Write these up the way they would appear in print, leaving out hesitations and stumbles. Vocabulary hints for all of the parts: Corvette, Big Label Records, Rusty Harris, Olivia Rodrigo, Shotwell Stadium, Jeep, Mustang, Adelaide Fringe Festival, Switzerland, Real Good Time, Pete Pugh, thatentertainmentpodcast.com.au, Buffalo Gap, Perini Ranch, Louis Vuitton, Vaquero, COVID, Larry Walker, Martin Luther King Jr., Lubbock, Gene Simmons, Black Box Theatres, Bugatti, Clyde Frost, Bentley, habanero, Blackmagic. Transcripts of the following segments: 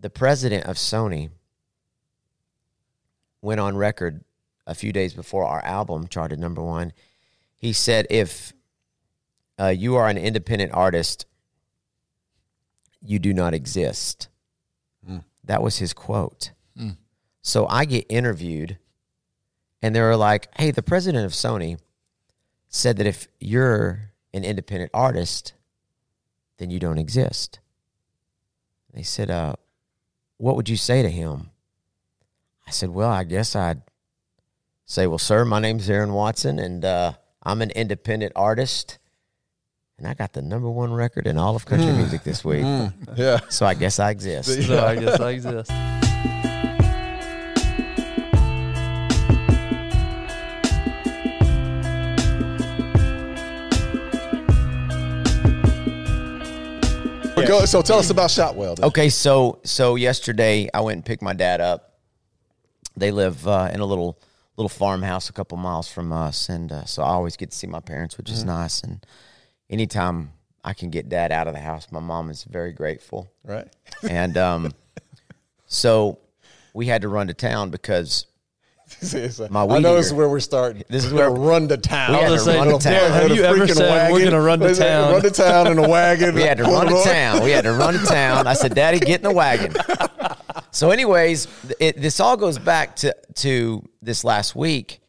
the president of Sony went on record a few days before our album charted number one. He said, if you are an independent artist, you do not exist. Mm. That was his quote. Mm. So I get interviewed, and they were like, hey, the president of Sony said that if you're an independent artist, then you don't exist. They said, what would you say to him? I said, well, I guess I'd say, well, sir, my name's Aaron Watson, and I'm an independent artist, and I got the number one record in all of country music this week. Yeah. So I guess I exist. So I guess I exist. So tell us about Shotwell. Okay, so yesterday I went and picked my dad up. They live in a little farmhouse a couple miles from us, and so I always get to see my parents, which is nice. And anytime I can get Dad out of the house, my mom is very grateful. Right. And so we had to run to town because my weed eater. I know this is where we're starting. This is where we're run to town. We had to run to town. Have you ever said wagon. We're going to run to town? Run to town in a wagon. We had to run to town. We had to run to town. I said, Daddy, get in the wagon. So anyways, this all goes back to this last week.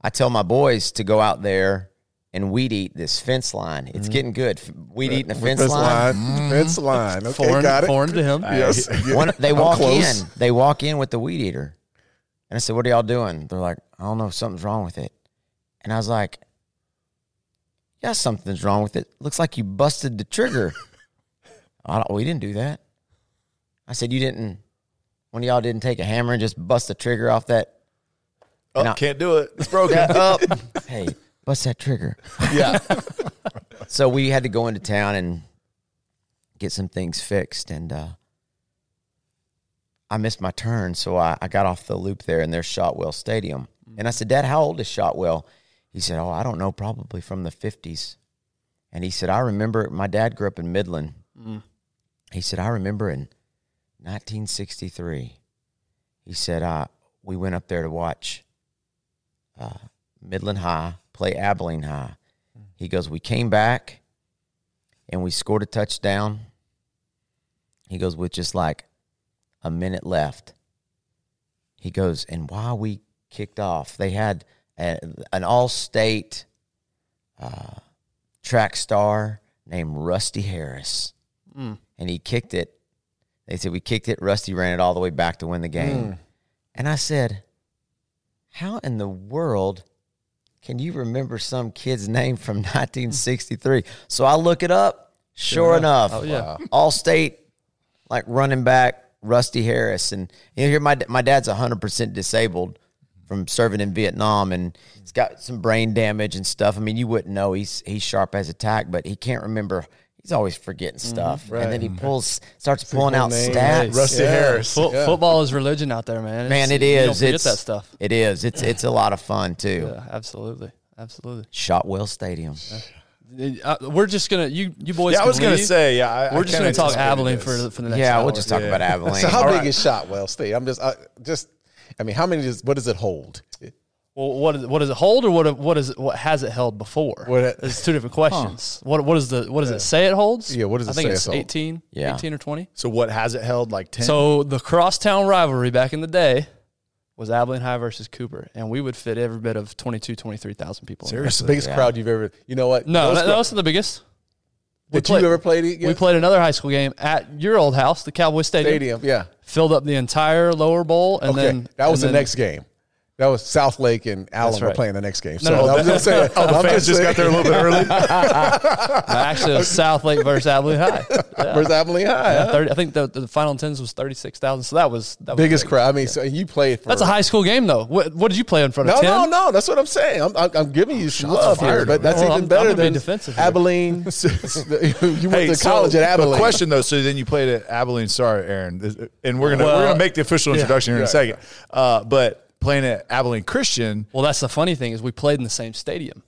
I tell my boys to go out there and weed eat this fence line. It's getting good. Weed eating a fence line. Fence line. Okay, got it. Foreign to him. Yes. They walk in with the weed eater. And I said, what are y'all doing? They're like, I don't know, something's wrong with it. And I was like, yeah, something's wrong with it. Looks like you busted the trigger. We didn't do that. I said, one of y'all didn't take a hammer and just bust the trigger off that. Oh, can't do it. It's broken. Hey, bust that trigger. Yeah. So we had to go into town and get some things fixed, and I missed my turn, so I got off the loop there, and there's Shotwell Stadium. And I said, Dad, how old is Shotwell? He said, I don't know, probably from the 50s. And he said, I remember, my dad grew up in Midland. Mm. He said, I remember in 1963, he said, we went up there to watch Midland High play Abilene High. He goes, we came back, and we scored a touchdown. He goes, with just like a minute left. He goes, and while we kicked off, they had an all-state track star named Rusty Harris. Mm. And he kicked it. They said, we kicked it. Rusty ran it all the way back to win the game. Mm. And I said, how in the world can you remember some kid's name from 1963? So I look it up. Sure enough, all-state, like running back, Rusty Harris. And you hear my dad's 100% disabled from serving in Vietnam, and he's got some brain damage and stuff. I mean, you wouldn't know. He's sharp as a tack, but he can't remember. He's always forgetting stuff. Right. And then he starts pulling out stats. Rusty Harris. Football is religion out there, man. It is. You don't forget that stuff. It is. It's a lot of fun too. Yeah, absolutely. Shotwell Stadium. Yeah. We're just gonna you boys. Yeah, I was gonna say we're just gonna talk Abilene for the next. Yeah, we'll just talk about Abilene. So how big is Shotwell Stadium? How many? What does it hold? Well, what does it hold, or what has it held before? It's two different questions. Huh. What does it say it holds? Yeah, what does it say? I think it's 18. Yeah. 18 or 20. So what has it held, like 10? So the crosstown rivalry back in the day was Abilene High versus Cooper, and we would fit every bit of 23,000 people. Seriously? That's the biggest crowd you've ever – you know what? No, that wasn't the biggest. You ever played it? We played another high school game at your old house, the Cowboy Stadium. Yeah. Filled up the entire lower bowl, and then – that was the next game. That was South Lake and Allen were playing the next game. No, I was going to say – the fans just got there a little bit early. Actually, it was South Lake versus Abilene High. Yeah. Versus Abilene High. Yeah, I think the final attendance was 36,000, so that was biggest crowd. I mean, so you played for – that's a high school game, though. What did you play in front of 10? No, that's what I'm saying. I'm giving you some love here, but that's even better than Abilene. You went to college at Abilene. A question, though, so then you played at Abilene. Sorry, Aaron, and we're going to make the official introduction here in a second, but – playing at Abilene Christian. Well, that's the funny thing is we played in the same stadium.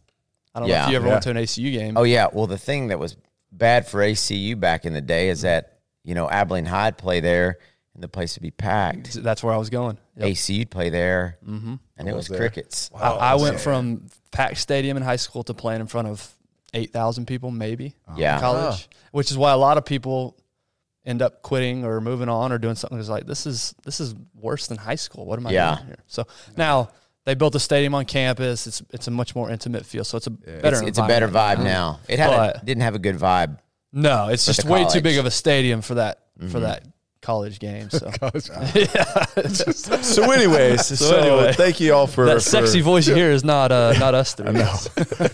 I don't know if you ever went to an ACU game. Oh, yeah. Well, the thing that was bad for ACU back in the day is that, Abilene High play there, and the place would be packed. That's where I was going. Yep. AC'd play there, mm-hmm. and it was crickets. Wow, I went from packed stadium in high school to playing in front of 8,000 people maybe in college, which is why a lot of people end up quitting or moving on or doing something that's like, this is worse than high school. What am I doing here? So now they built a stadium on campus. It's a much more intimate feel, so it's a better environment. It's a better vibe now. It didn't have a good vibe. No, it's just way too big of a stadium for that college game. So, so anyway, thank you all for that sexy voice you hear is not us three. No.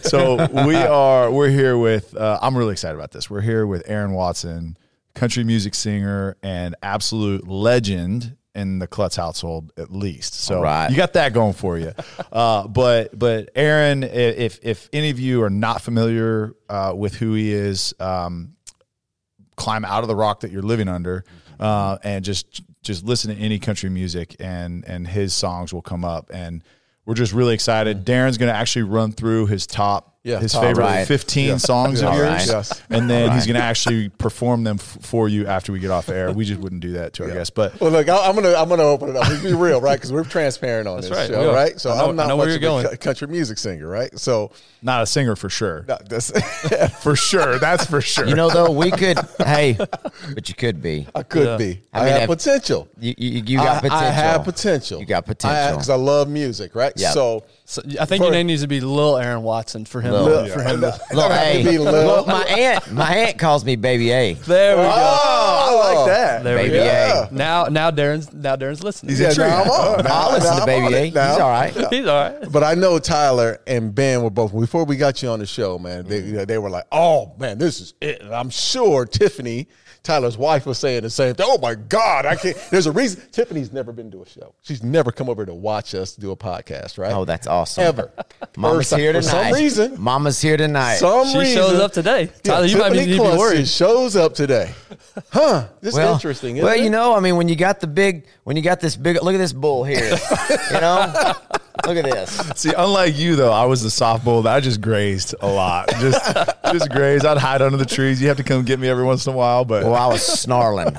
So we're here with. I'm really excited about this. We're here with Aaron Watson, country music singer and absolute legend in the Klutz household, at least. So you got that going for you. But Aaron, if any of you are not familiar with who he is, climb out of the rock that you're living under. And just listen to any country music, and his songs will come up, and we're just really excited. Mm-hmm. Darren's going to actually run through his top favorite 15 songs of yours, and then he's going to actually perform them for you after we get off air. We just wouldn't do that to our guests, but well, look, I'm gonna open it up. Let's be real, right? Because we're transparent on this show, right? So I'm not much of a country music singer, right? So not a singer for sure. No, for sure, that's for sure. You know, though, we could. Hey, but you could be. I could be. I mean, I have potential. You got potential. I have potential. You got potential because I love music, right? Yeah. So I think your name needs to be Lil Aaron Watson for him. Lil. My aunt calls me Baby A. There we go. Oh, I like that. Baby A. Now Darren's listening. He's I'll listen to Baby A. He's all right. But I know Tyler and Ben were both, before we got you on the show, man, they were like, oh, man, this is it. And I'm sure Tiffany, Tyler's wife, was saying the same thing. Oh, my God, I can't. There's a reason. Tiffany's never been to a show. She's never come over to watch us do a podcast, right? Oh, that's awesome. Ever. Mama's here tonight. For some reason. She shows up today. Tyler, you might be worried. She shows up today. Huh. This is interesting, isn't it? Well, you know, I mean, when you got this big, look at this bull here, you know? Look at this. See, unlike you, though, I was the soft bull. I just grazed a lot. Just grazed. I'd hide under the trees. You have to come get me every once in a while. But I was snarling.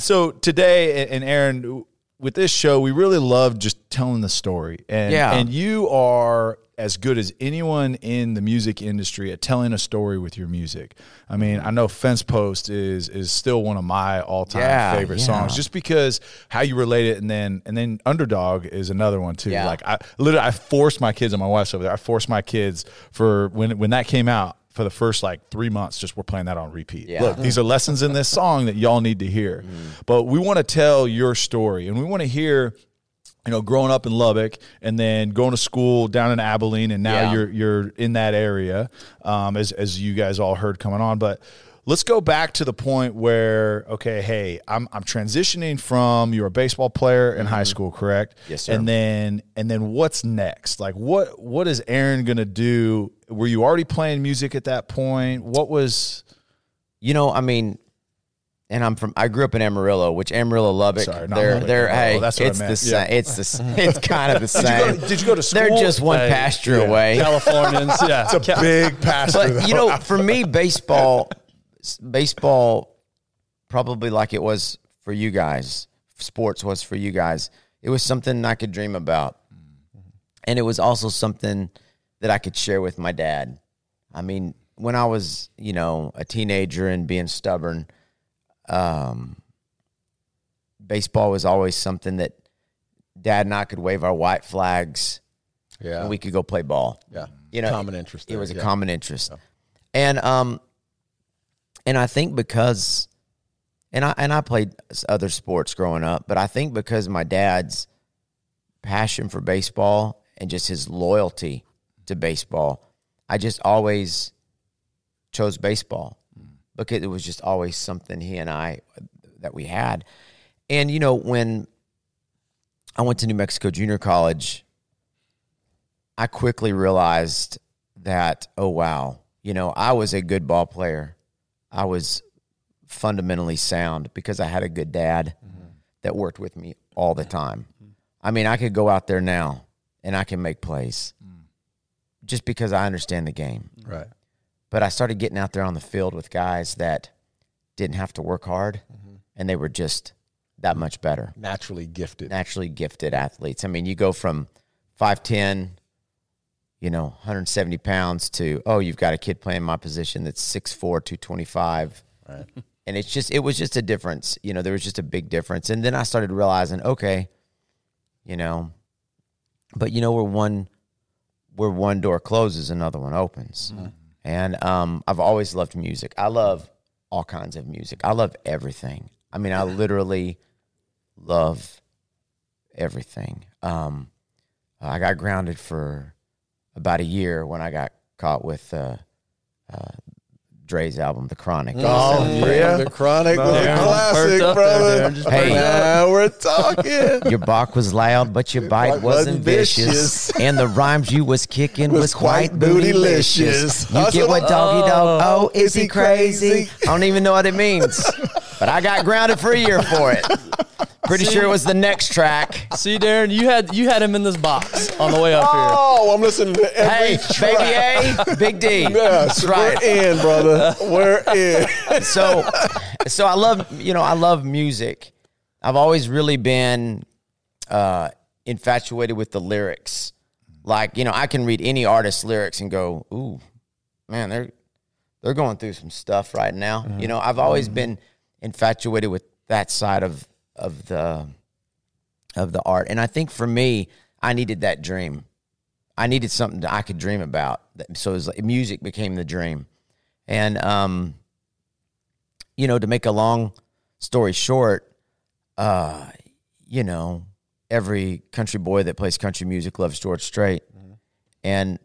So today, and Aaron, with this show, we really love just telling the story. And you are as good as anyone in the music industry at telling a story with your music. I mean, I know Fence Post is still one of my all-time favorite songs, just because how you relate it, and then Underdog is another one too. Yeah. Like I forced my kids, and my wife's over there, I forced my kids for when that came out, for the first like 3 months, just we're playing that on repeat. Yeah. Look, these are lessons in this song that y'all need to hear. Mm. But we want to tell your story, and we want to hear, you know, growing up in Lubbock and then going to school down in Abilene, and now you're in that area, as you guys all heard coming on. But let's go back to the point where, okay, hey, I'm transitioning from, you're a baseball player in high school, correct? Yes, sir. And then what's next? Like what is Aaron gonna do? Were you already playing music at that point? What was, you know, I mean, and I grew up in Amarillo, which Amarillo, Lubbock, it's kind of the same. Did you go to school? They're just one pasture away. Californians, yeah. It's a big pasture. But, you know, for me, baseball, probably like it was for you guys, sports was for you guys, it was something I could dream about. And it was also something that I could share with my dad. I mean, when I was, you know, a teenager and being stubborn, baseball was always something that Dad and I could wave our white flags, and we could go play ball. Yeah, you know, common interest. It was a common interest, and I think because, and I played other sports growing up, but I think because my dad's passion for baseball and just his loyalty to baseball, I just always chose baseball. Because it was just always something he and I, that we had. And, you know, when I went to New Mexico Junior College, I quickly realized that, oh, wow, you know, I was a good ball player. I was fundamentally sound because I had a good dad that worked with me all the time. I mean, I could go out there now and I can make plays just because I understand the game. Right. But I started getting out there on the field with guys that didn't have to work hard, mm-hmm. and they were just that much better. Naturally gifted athletes. I mean, you go from 5'10", 170 pounds to, oh, you've got a kid playing my position that's 6'4", 225. Right. And it was just a difference. There was just a big difference. And then I started realizing, okay, but where one door closes, another one opens. Mm-hmm. And I've always loved music. I love all kinds of music. I love everything. I mean, I literally love everything. I got grounded for about a year when I got caught with Dre's album, The Chronic. Oh, yeah. The Chronic was a classic, brother. Hey, we're talking. Your bark was loud, but your bite wasn't vicious. And the rhymes you was kicking was quite bootylicious. You get what doggy dog, oh, is he crazy? I don't even know what it means. But I got grounded for a year for it. Pretty sure it was the next track. See, Darren, you had him in this box on the way up here. Oh, I'm listening to every track. Baby A, Big D. Yes, that's right. We're in, brother. We're in. So I love, I love music. I've always really been infatuated with the lyrics. Like, I can read any artist's lyrics and go, ooh, man, they're going through some stuff right now. Mm-hmm. I've always been infatuated with that side of the art. And I think for me, I needed that dream. I needed something that I could dream about. So it was like music became the dream. And, to make a long story short, every country boy that plays country music loves George Strait. Mm-hmm. And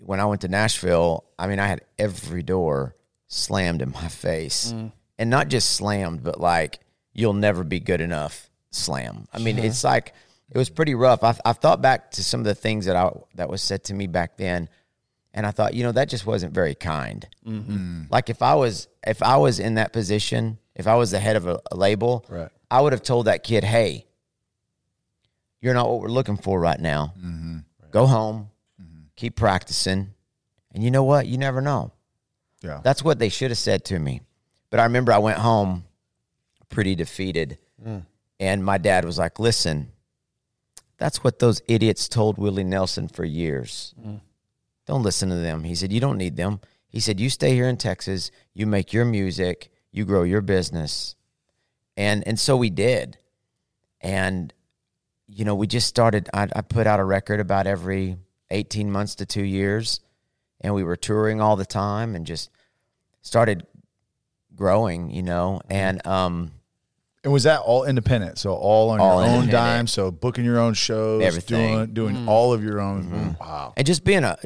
when I went to Nashville, I mean, I had every door slammed in my face. Mm. And not just slammed, but like, you'll never be good enough slam. I mean, it's like, it was pretty rough. I've thought back to some of the things that was said to me back then. And I thought, that just wasn't very kind. Mm-hmm. Like if I was in that position, if I was the head of a label, right, I would have told that kid, hey, you're not what we're looking for right now. Mm-hmm. Right. Go home, mm-hmm. keep practicing. And you know what? You never know. Yeah. That's what they should have said to me. But I remember I went home pretty defeated. Mm. And my dad was like, listen, that's what those idiots told Willie Nelson for years. Mm. Don't listen to them. He said, you don't need them. He said, you stay here in Texas, you make your music, you grow your business. And so we did. And, we just started, I put out a record about every 18 months to 2 years, and we were touring all the time and just started growing, And was that all independent? So all on your own dime. So booking your own shows, everything, doing all of your own. Mm-hmm. Wow! And just being a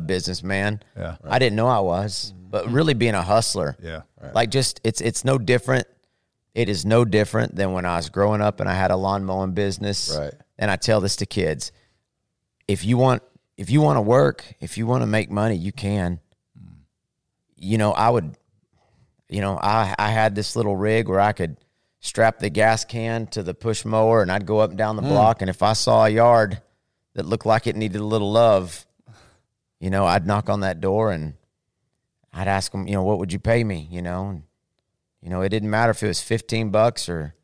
businessman. Yeah, right. I didn't know I was, but really being a hustler. Yeah, right. Like it's no different. It is no different than when I was growing up and I had a lawn mowing business. Right. And I tell this to kids: if you want to work, if you want to make money, you can. I would. I had this little rig where I could strap the gas can to the push mower, and I'd go up and down the block. And if I saw a yard that looked like it needed a little love, I'd knock on that door and I'd ask them, what would you pay me? And, it didn't matter if it was $15 or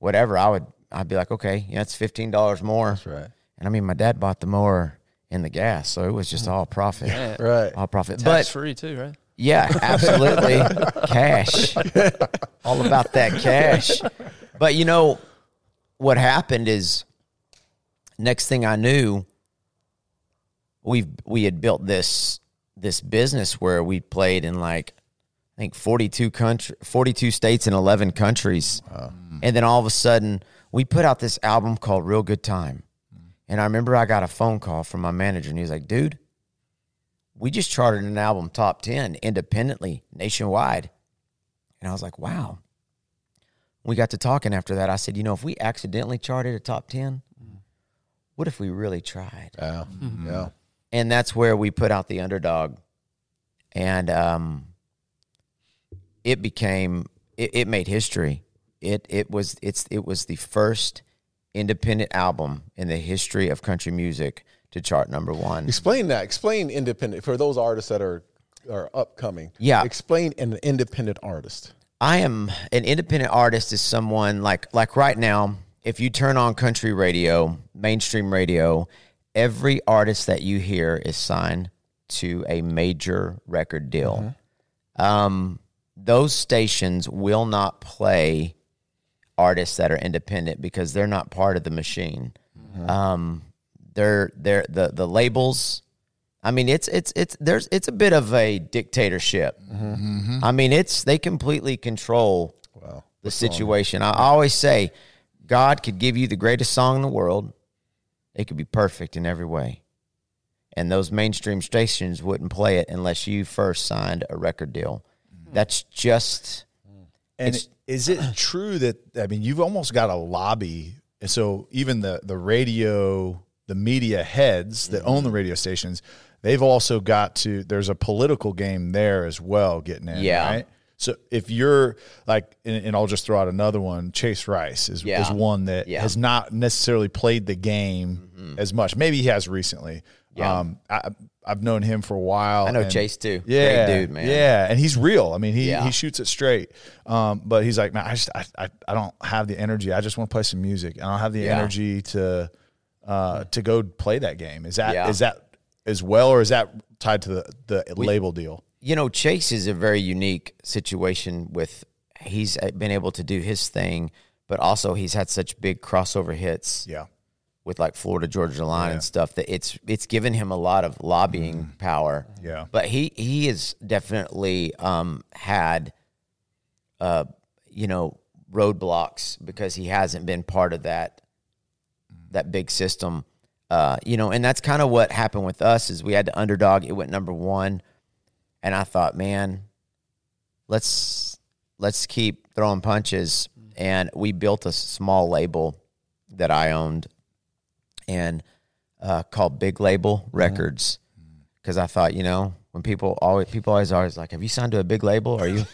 whatever. I'd be like, okay, it's $15 more. That's right. And I mean, my dad bought the mower and the gas, so it was just all profit. Yeah. Right. All profit. Tax free too, right? Yeah, absolutely. Cash. All about that cash. But, what happened is, next thing I knew, we had built this business where we played in, like, I think 42 states and 11 countries. Wow. And then all of a sudden, we put out this album called Real Good Time. And I remember I got a phone call from my manager, and he was like, dude, we just charted an album top 10 independently nationwide. And I was like, wow. We got to talking after that. I said, if we accidentally charted a top 10, what if we really tried? Yeah. Mm-hmm. Yeah. And that's where we put out The Underdog. And it became, it made history. It was the first independent album in the history of country music to chart number one. Explain that. Explain independent for those artists that are upcoming. Yeah. Explain an independent artist. I am an independent artist is someone like right now, if you turn on country radio, mainstream radio, every artist that you hear is signed to a major record deal. Mm-hmm. Those stations will not play artists that are independent because they're not part of the machine. Mm-hmm. They're the labels. I mean, it's a bit of a dictatorship. Mm-hmm. I mean, they completely control the situation. I always say, God could give you the greatest song in the world. It could be perfect in every way. And those mainstream stations wouldn't play it unless you first signed a record deal. Mm-hmm. That's just... And is it true that, I mean, you've almost got a lobby, and so even the radio, the media heads that mm-hmm. own the radio stations, they've also got to, there's a political game there as well getting in, yeah. right? So if you're like, and I'll just throw out another one, Chase Rice is one that has not necessarily played the game mm-hmm. as much. Maybe he has recently. Yeah. I've known him for a while. I know Chase too. Yeah. Great dude, man. Yeah. And he's real. I mean, he shoots it straight. But he's like, man, I don't have the energy. I just want to play some music. I don't have the energy to go play that game. Is that as well, or is that tied to the label deal? You know, Chase is a very unique situation with he's been able to do his thing, but also he's had such big crossover hits with like Florida Georgia Line and stuff that it's given him a lot of lobbying power. Yeah. But he has definitely had, roadblocks because he hasn't been part of that big system. And that's kind of what happened with us is we had The Underdog. It went number one. And I thought, man, let's keep throwing punches. And we built a small label that I owned and called Big Label Records because I thought, when people always like, have you signed to a big label? Or are you?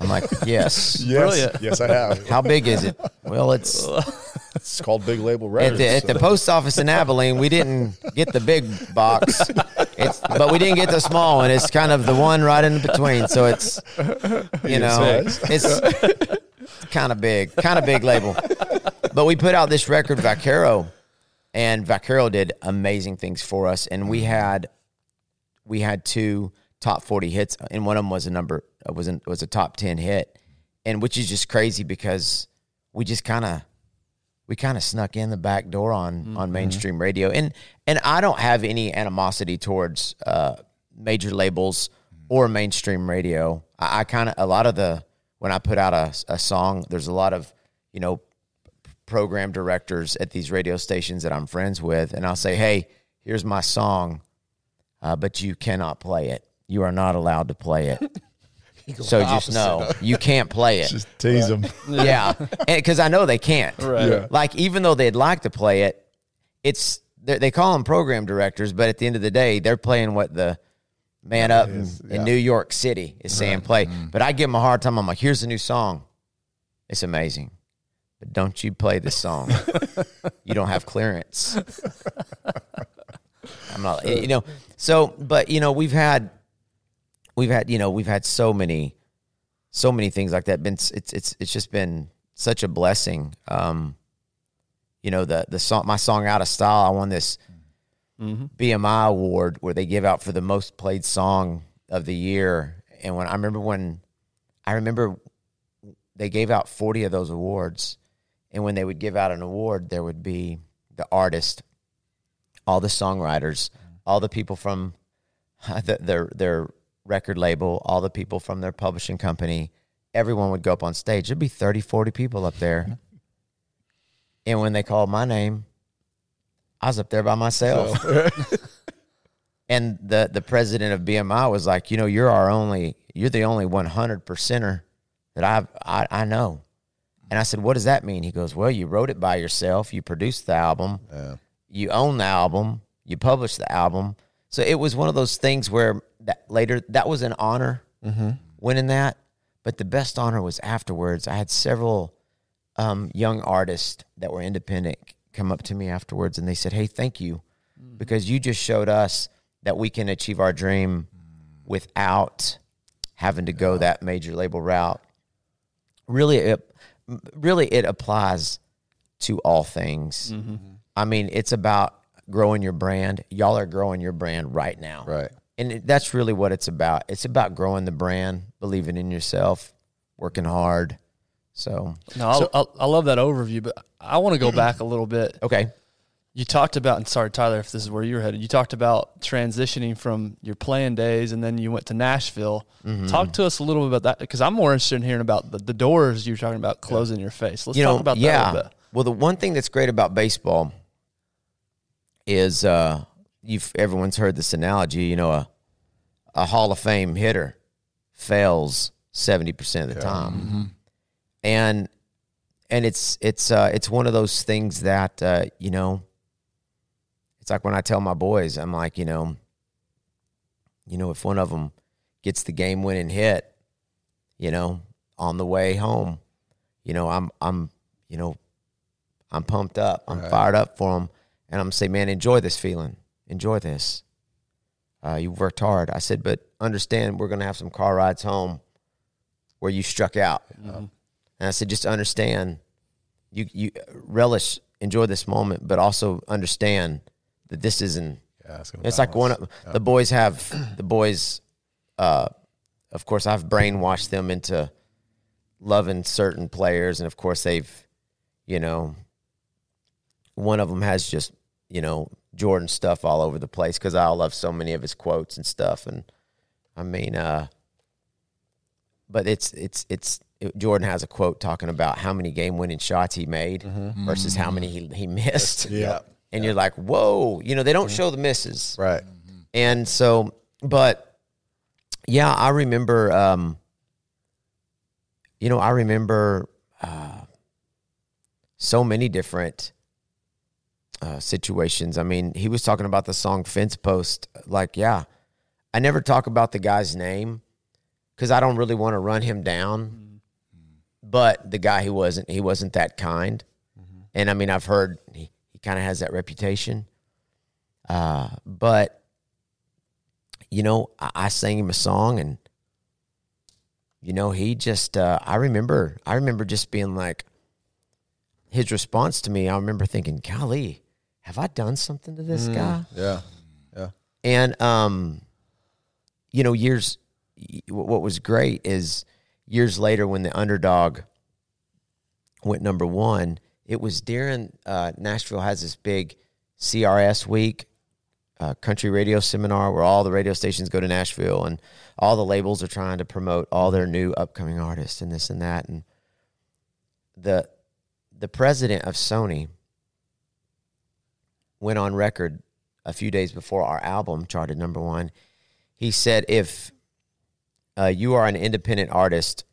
I'm like, yes, yes, I have. How big is it? Well, it's called Big Label Records. At the post office in Abilene, we didn't get the big box, but we didn't get the small one. It's kind of the one right in between. So it's, it's kind of big label. But we put out this record, Vaquero, and Vaquero did amazing things for us. And we had two top 40 hits, and one of them was a top 10 hit, and which is just crazy because we just kind of snuck in the back door on mainstream radio. And I don't have any animosity towards major labels or mainstream radio. I kind of, when I put out a song, there's a lot of, program directors at these radio stations that I'm friends with, and I'll say, hey, here's my song, but you cannot play it. You are not allowed to play it. So just know you can't play it. Just tease them. Yeah, because I know they can't. Right. Yeah. Like, even though they'd like to play it, they call them program directors, but at the end of the day, they're playing what the man up in New York City is saying play. Mm. But I give them a hard time. I'm like, here's a new song. It's amazing. But don't you play this song. You don't have clearance. I'm not, we've had so many things like that. It's just been such a blessing. The song, my song Out of Style, I won this BMI award where they give out for the most played song of the year. And I remember they gave out 40 of those awards, and when they would give out an award, there would be the artist, all the songwriters, all the people from their record label, all the people from their publishing company, everyone would go up on stage. There'd be 30, 40 people up there. And when they called my name, I was up there by myself. So. And the president of BMI was like, you're the only 100%er that I know. And I said, what does that mean? He goes, well, you wrote it by yourself. You produced the album. Yeah. You own the album. You published the album. So it was one of those things where that was an honor, winning that. But the best honor was afterwards. I had several young artists that were independent come up to me afterwards, and they said, hey, thank you, because you just showed us that we can achieve our dream without having to go that major label route. really it applies to all things. Mm-hmm. I mean, it's about growing your brand. Y'all are growing your brand right now. Right. And that's really what it's about. It's about growing the brand, believing in yourself, working hard. I love that overview, but I want to go back a little bit. Okay. You talked about, and sorry, Tyler, if this is where you were headed, you talked about transitioning from your playing days and then you went to Nashville. Mm-hmm. Talk to us a little bit about that, because I'm more interested in hearing about the doors you were talking about closing your face. Let's talk about that a little bit. Well, the one thing that's great about baseball is everyone's heard this analogy, you know, a Hall of Fame hitter fails 70% of the time. Mm-hmm. And it's one of those things that, you know, it's like when I tell my boys, I'm like, you know, if one of them gets the game-winning hit, you know, on the way home, you know, I'm pumped up. I'm fired up for them. And I'm going to say, man, enjoy this feeling. Enjoy this. You worked hard. I said, but understand we're going to have some car rides home where you struck out. Mm-hmm. And I said, just understand, you relish, enjoy this moment, but also understand that this isn't. Yeah, it's like one of the boys of course, I've brainwashed them into loving certain players. And, of course, they've, you know, one of them has just, you know, Jordan stuff all over the place because I love so many of his quotes and stuff. And, I mean, but Jordan has a quote talking about how many game-winning shots he made mm-hmm. versus how many he missed. Yeah. And you're like, whoa. You know, they don't mm-hmm. show the misses. Right. Mm-hmm. And so, but, yeah, I remember, so many different situations. I mean, he was talking about the song Fence Post. Like, yeah, I never talk about the guy's name because I don't really want to run him down. Mm-hmm. But the guy, he wasn't that kind. Mm-hmm. And, I mean, I've heard he kind of has that reputation. But, you know, I sang him a song and, you know, he just I remember just being like, his response to me, I remember thinking, golly, have I done something to this guy? Yeah, yeah. And, you know, what was great is years later when The Underdog went number one, it was during Nashville has this big CRS week, country radio seminar where all the radio stations go to Nashville and all the labels are trying to promote all their new upcoming artists and this and that. And the president of Sony went on record a few days before our album charted number one. He said, if you are an independent artist,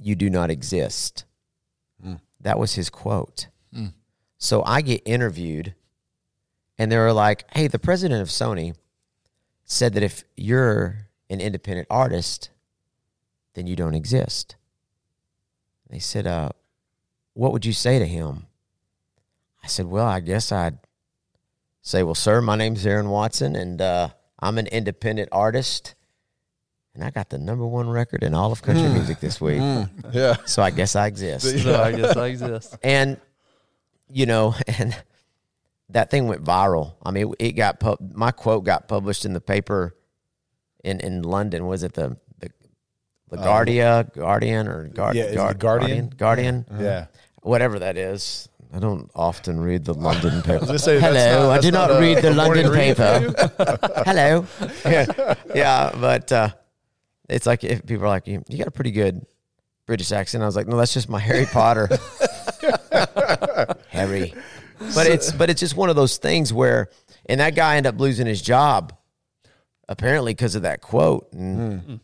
you do not exist. Mm. That was his quote. Mm. So I get interviewed, and they were like, hey, the president of Sony said that if you're an independent artist, then you don't exist. They said, what would you say to him? I said, well, I guess I'd say, well, sir, my name's Aaron Watson, and I'm an independent artist, and I got the number one record in all of country music this week. Yeah. So I guess I exist. And, you know, and that thing went viral. I mean, it got my quote got published in the paper in London. Was it the Guardian? Yeah. Whatever that is. I don't often read the London paper. I do not read the London paper. Hello. Yeah, but it's like if people are like, you got a pretty good British accent. I was like, no, that's just my Harry Potter. Harry. But it's just one of those things where, and that guy ended up losing his job, apparently because of that quote. And,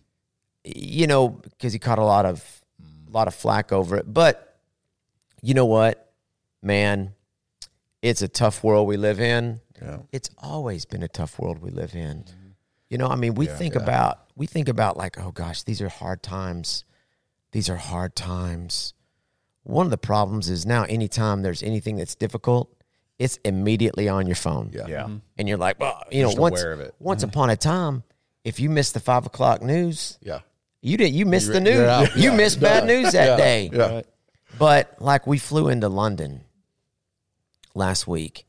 you know, because he caught a lot of flack over it. But, you know what, man, it's a tough world we live in. Yeah. It's always been a tough world we live in. Mm-hmm. You know, I mean, we think about like, oh gosh, these are hard times. These are hard times. One of the problems is now anytime there's anything that's difficult, it's immediately on your phone. Yeah. Yeah. And you're like, well, you know, once upon a time, if you miss the 5 o'clock news, yeah. You didn't. You missed the news. You missed bad news that day. Yeah. But, like, we flew into London last week.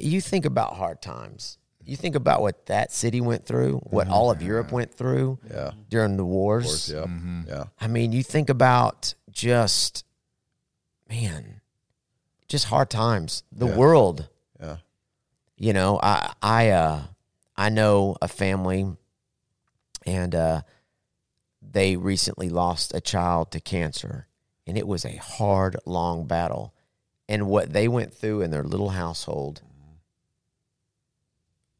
You think about hard times. You think about what that city went through, what all of Europe went through during the wars. I mean, you think about just, man, just hard times. The world. Yeah. You know, I know a family, and they recently lost a child to cancer, and it was a hard, long battle. And what they went through in their little household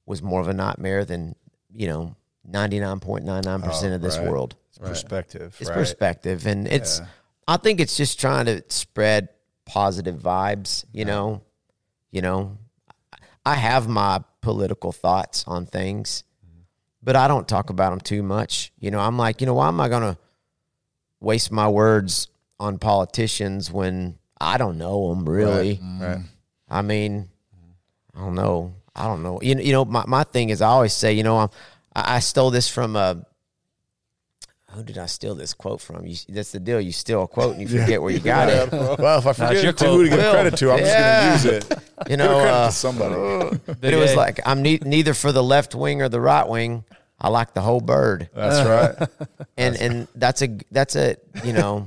was more of a nightmare than, you know, 99.99% of this world. It's perspective. It's perspective. And it's, I think it's just trying to spread positive vibes, you know, I have my political thoughts on things, but I don't talk about them too much. You know, I'm like, you know, why am I going to waste my words on politicians when I don't know them really? I mean, I don't know. You know, my thing is I always say, you know, I stole this from a, who did I steal this quote from? That's the deal. You steal a quote and you forget where you got it. Well, if I forget it to who to give credit to, I'm just going to use it. You know, give somebody. But it was like, I'm neither for the left wing or the right wing. I like the whole bird. That's right. And that's a you know,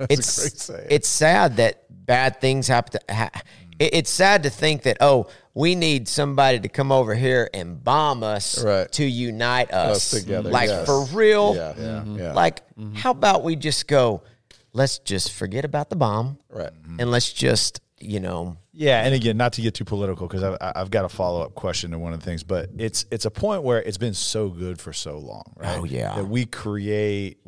it's sad that bad things happen. It's sad to think that, oh, we need somebody to come over here and bomb us to unite us together. Like, for real. Like, how about we just go, let's just forget about the bomb. And let's just, you know. Yeah, and again, not to get too political, because I've got a follow-up question to one of the things, but it's a point where it's been so good for so long, right? Oh, yeah. That we create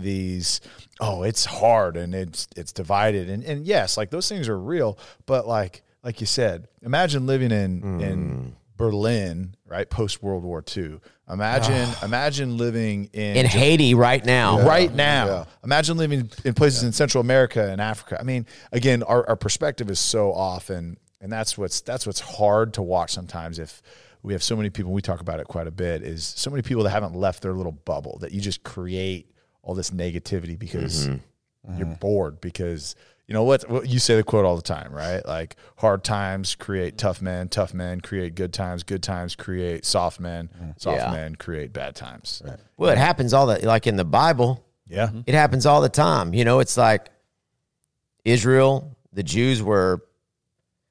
these, it's hard and it's divided. And yes, like, those things are real, but like you said, imagine living in Berlin, right, post-World War II. Imagine living in Haiti right now. Yeah. Right now. Yeah. Imagine living in places in Central America and Africa. I mean, again, our perspective is so off, and that's what's hard to watch sometimes. If we have so many people, we talk about it quite a bit, is so many people that haven't left their little bubble, that you just create all this negativity because you're bored, because you know what you say the quote all the time, right? Like, hard times create tough men create good times create soft men create bad times. Right. Well, it happens all the, like in the Bible. Yeah. It happens all the time. You know, it's like Israel, the Jews were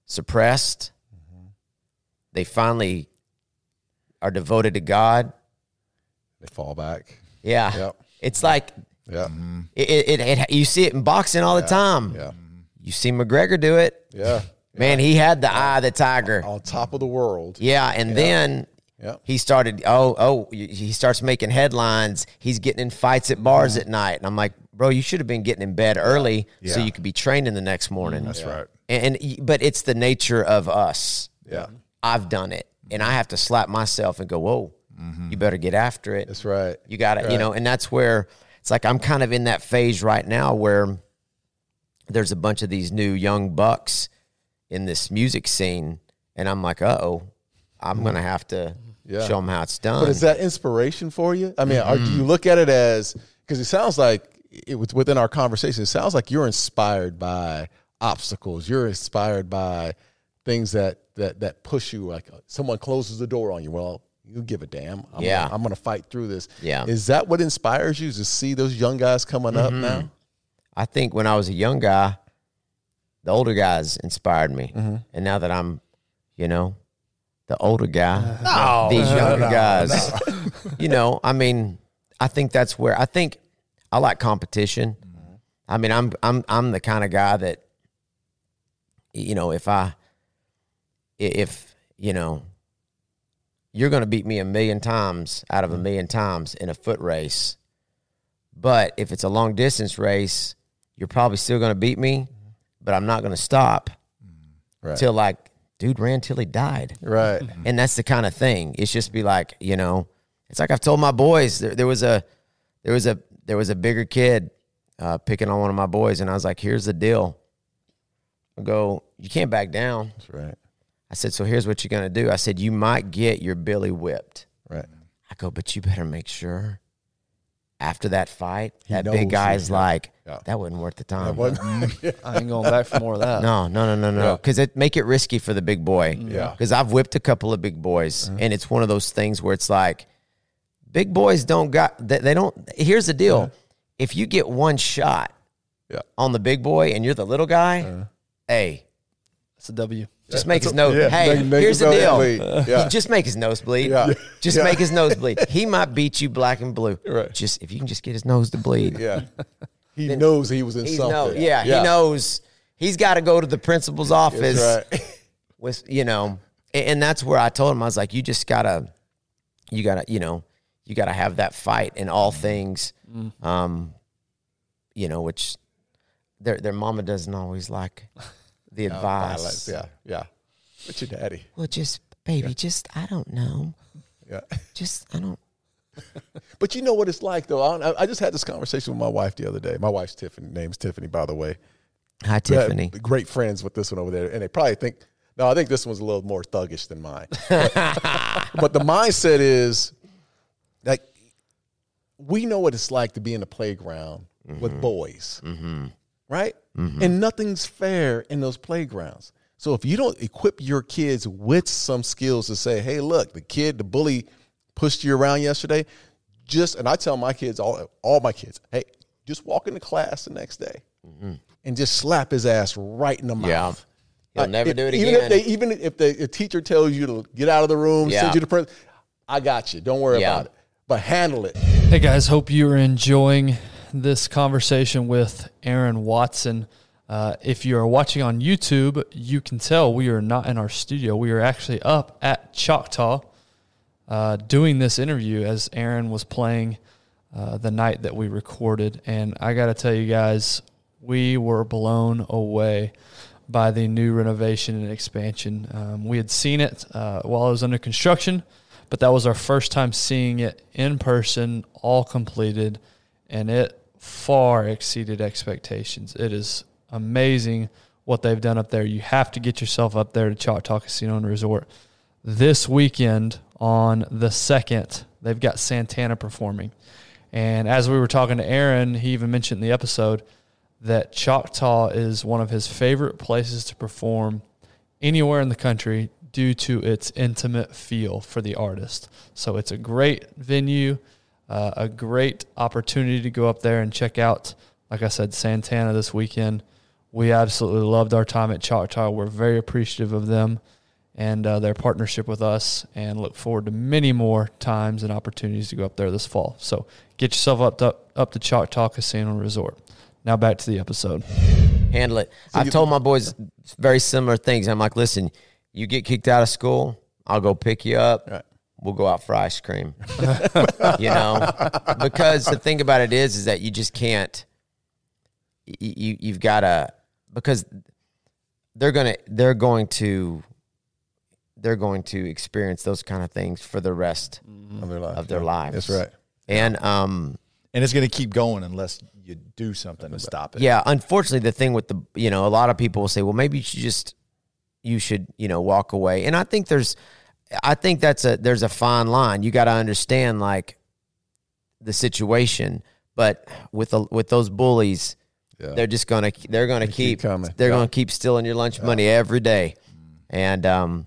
suppressed. They finally are devoted to God. They fall back. Yeah. Yep. It's like, yeah, it you see it in boxing all the time. Yeah, you see McGregor do it. Yeah, man, he had the eye of the tiger on top of the world. Yeah, and then he started. He starts making headlines. He's getting in fights at bars at night, and I'm like, bro, you should have been getting in bed early so you could be training the next morning. That's right. And but it's the nature of us. Yeah, I've done it, and I have to slap myself and go, whoa, you better get after it. That's right. You got it. Right. You know, and that's where. It's like I'm kind of in that phase right now where there's a bunch of these new young bucks in this music scene, and I'm like, I'm going to have to show them how it's done. But is that inspiration for you? I mean, do you look at it as – because it sounds like it was within our conversation, it sounds like you're inspired by obstacles. You're inspired by things that push you, like someone closes the door on you. Well, you give a damn. I'm going to fight through this. Yeah. Is that what inspires you, to see those young guys coming up now? I think when I was a young guy, the older guys inspired me. And now that I'm, you know, the older guy, these younger guys, you know, I mean, I think that's where I think I like competition. I mean, I'm the kind of guy that, you know, if you know, you're going to beat me 1,000,000 times out of 1,000,000 times in a foot race. But if it's a long distance race, you're probably still going to beat me, but I'm not going to stop till like, dude ran till he died. Right. And that's the kind of thing. It's just be like, you know, it's like I've told my boys, there was a bigger kid picking on one of my boys. And I was like, here's the deal. I go, you can't back down. That's right. I said, so here's what you're going to do. I said, you might get your Billy whipped. Right. I go, but you better make sure after that fight, that big guy's like, that wasn't worth the time. I ain't going back for more of that. No. Because it make it risky for the big boy. Yeah. Because I've whipped a couple of big boys, and it's one of those things where it's like, big boys don't got, they don't, here's the deal. If you get one shot on the big boy and you're the little guy, hey. It's a W. Just make his nose. Hey, here's the deal. Just make his nose bleed. Just make his nose bleed. He might beat you black and blue. Right. Just if you can just get his nose to bleed. He knows he was in something. He knows he's got to go to the principal's office. Right. With and that's where I told him, I was like, you gotta have that fight in all things. Which their mama doesn't always like. The advice. Yeah. What's your daddy? Well, just, baby, I don't know. Yeah. I don't. But you know what it's like, though? I just had this conversation with my wife the other day. My wife's Tiffany. Name's Tiffany, by the way. Hi, Tiffany. Great friends with this one over there. And they probably think, no, I think this one's a little more thuggish than mine. But the mindset is, like, we know what it's like to be in the playground with boys. Right? And nothing's fair in those playgrounds. So if you don't equip your kids with some skills to say, hey, look, the bully pushed you around yesterday. And I tell my kids, all my kids, hey, just walk into class the next day and just slap his ass right in the mouth. You'll never do it again. Even if the teacher tells you to get out of the room, send you to prison, I got you. Don't worry about it. But handle it. Hey, guys, hope you're enjoying this conversation with Aaron Watson. If you're watching on YouTube, you can tell we are not in our studio. We are actually up at Choctaw doing this interview as Aaron was playing the night that we recorded. And I got to tell you guys, we were blown away by the new renovation and expansion. We had seen it while it was under construction, but that was our first time seeing it in person, all completed, and it far exceeded expectations. It is amazing what they've done up there. You have to get yourself up there to Choctaw Casino and Resort. This weekend on the 2nd, they've got Santana performing. And as we were talking to Aaron, he even mentioned in the episode that Choctaw is one of his favorite places to perform anywhere in the country due to its intimate feel for the artist. So it's a great venue. A great opportunity to go up there and check out, like I said, Santana this weekend. We absolutely loved our time at Choctaw. We're very appreciative of them and their partnership with us, and look forward to many more times and opportunities to go up there this fall. So get yourself up to Choctaw Casino Resort. Now back to the episode. Handle it. I've told my boys very similar things. I'm like, listen, you get kicked out of school, I'll go pick you up. All right. We'll go out for ice cream, because the thing about it is that you just can't, you've got to, because they're going to experience those kind of things for the rest of their lives. That's right. And it's going to keep going unless you do something to stop it. Yeah. Unfortunately, the thing with a lot of people will say, well, maybe you should walk away. And I think there's a fine line. You got to understand like the situation, but with those bullies, they're going to keep stealing your lunch money every day, and talking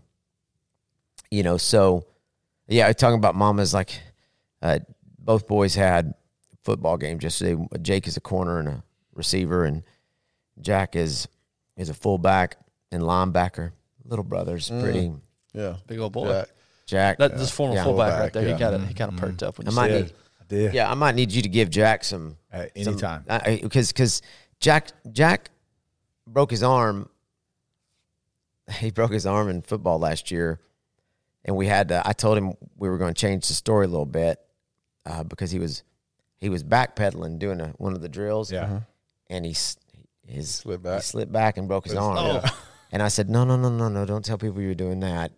about mamas, like both boys had football games yesterday. Jake is a corner and a receiver, and Jack is a fullback and linebacker. Little brother's pretty. Yeah, big old boy, Jack. This former fullback right there. Yeah. He kind of perked up when you said it. I might need you to give Jack some anytime, because Jack broke his arm. He broke his arm in football last year, and we had to. I told him we were going to change the story a little bit because he was backpedaling doing one of the drills. Yeah, and he slipped back and broke his arm. Oh. Yeah. And I said, no, don't tell people you were doing that.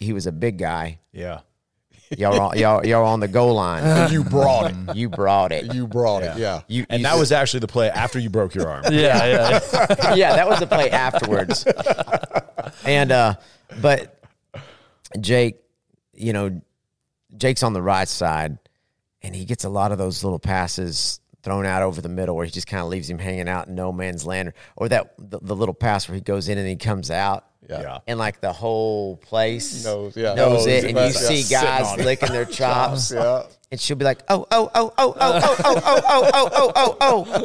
He was a big guy. Yeah. Y'all on the goal line. And you brought it. You brought it, yeah. And that was actually the play after you broke your arm. Yeah. Yeah, that was the play afterwards. And, but Jake's on the right side, and he gets a lot of those little passes thrown out over the middle where he just kind of leaves him hanging out in no man's land, or that the little pass where he goes in and he comes out. Yeah. And like the whole place knows it, and you see guys licking their chops. Yeah. And she'll be like, oh.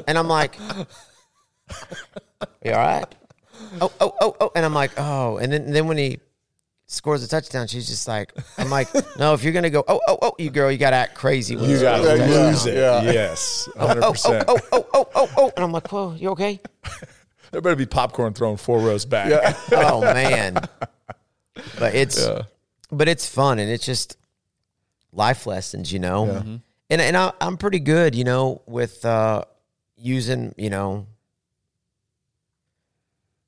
And I'm like, you all right? Oh. And I'm like, oh. And then when he scores a touchdown, she's just like, I'm like, no, if you're going to go, you girl, you got to act crazy. You got to lose it. Yeah. Yes, 100%. Oh. And I'm like, whoa, you okay? There better be popcorn thrown 4 rows back. Yeah. Oh, man. But it's fun, and it's just life lessons, you know. Yeah. Mm-hmm. And I'm pretty good, you know, with using, you know,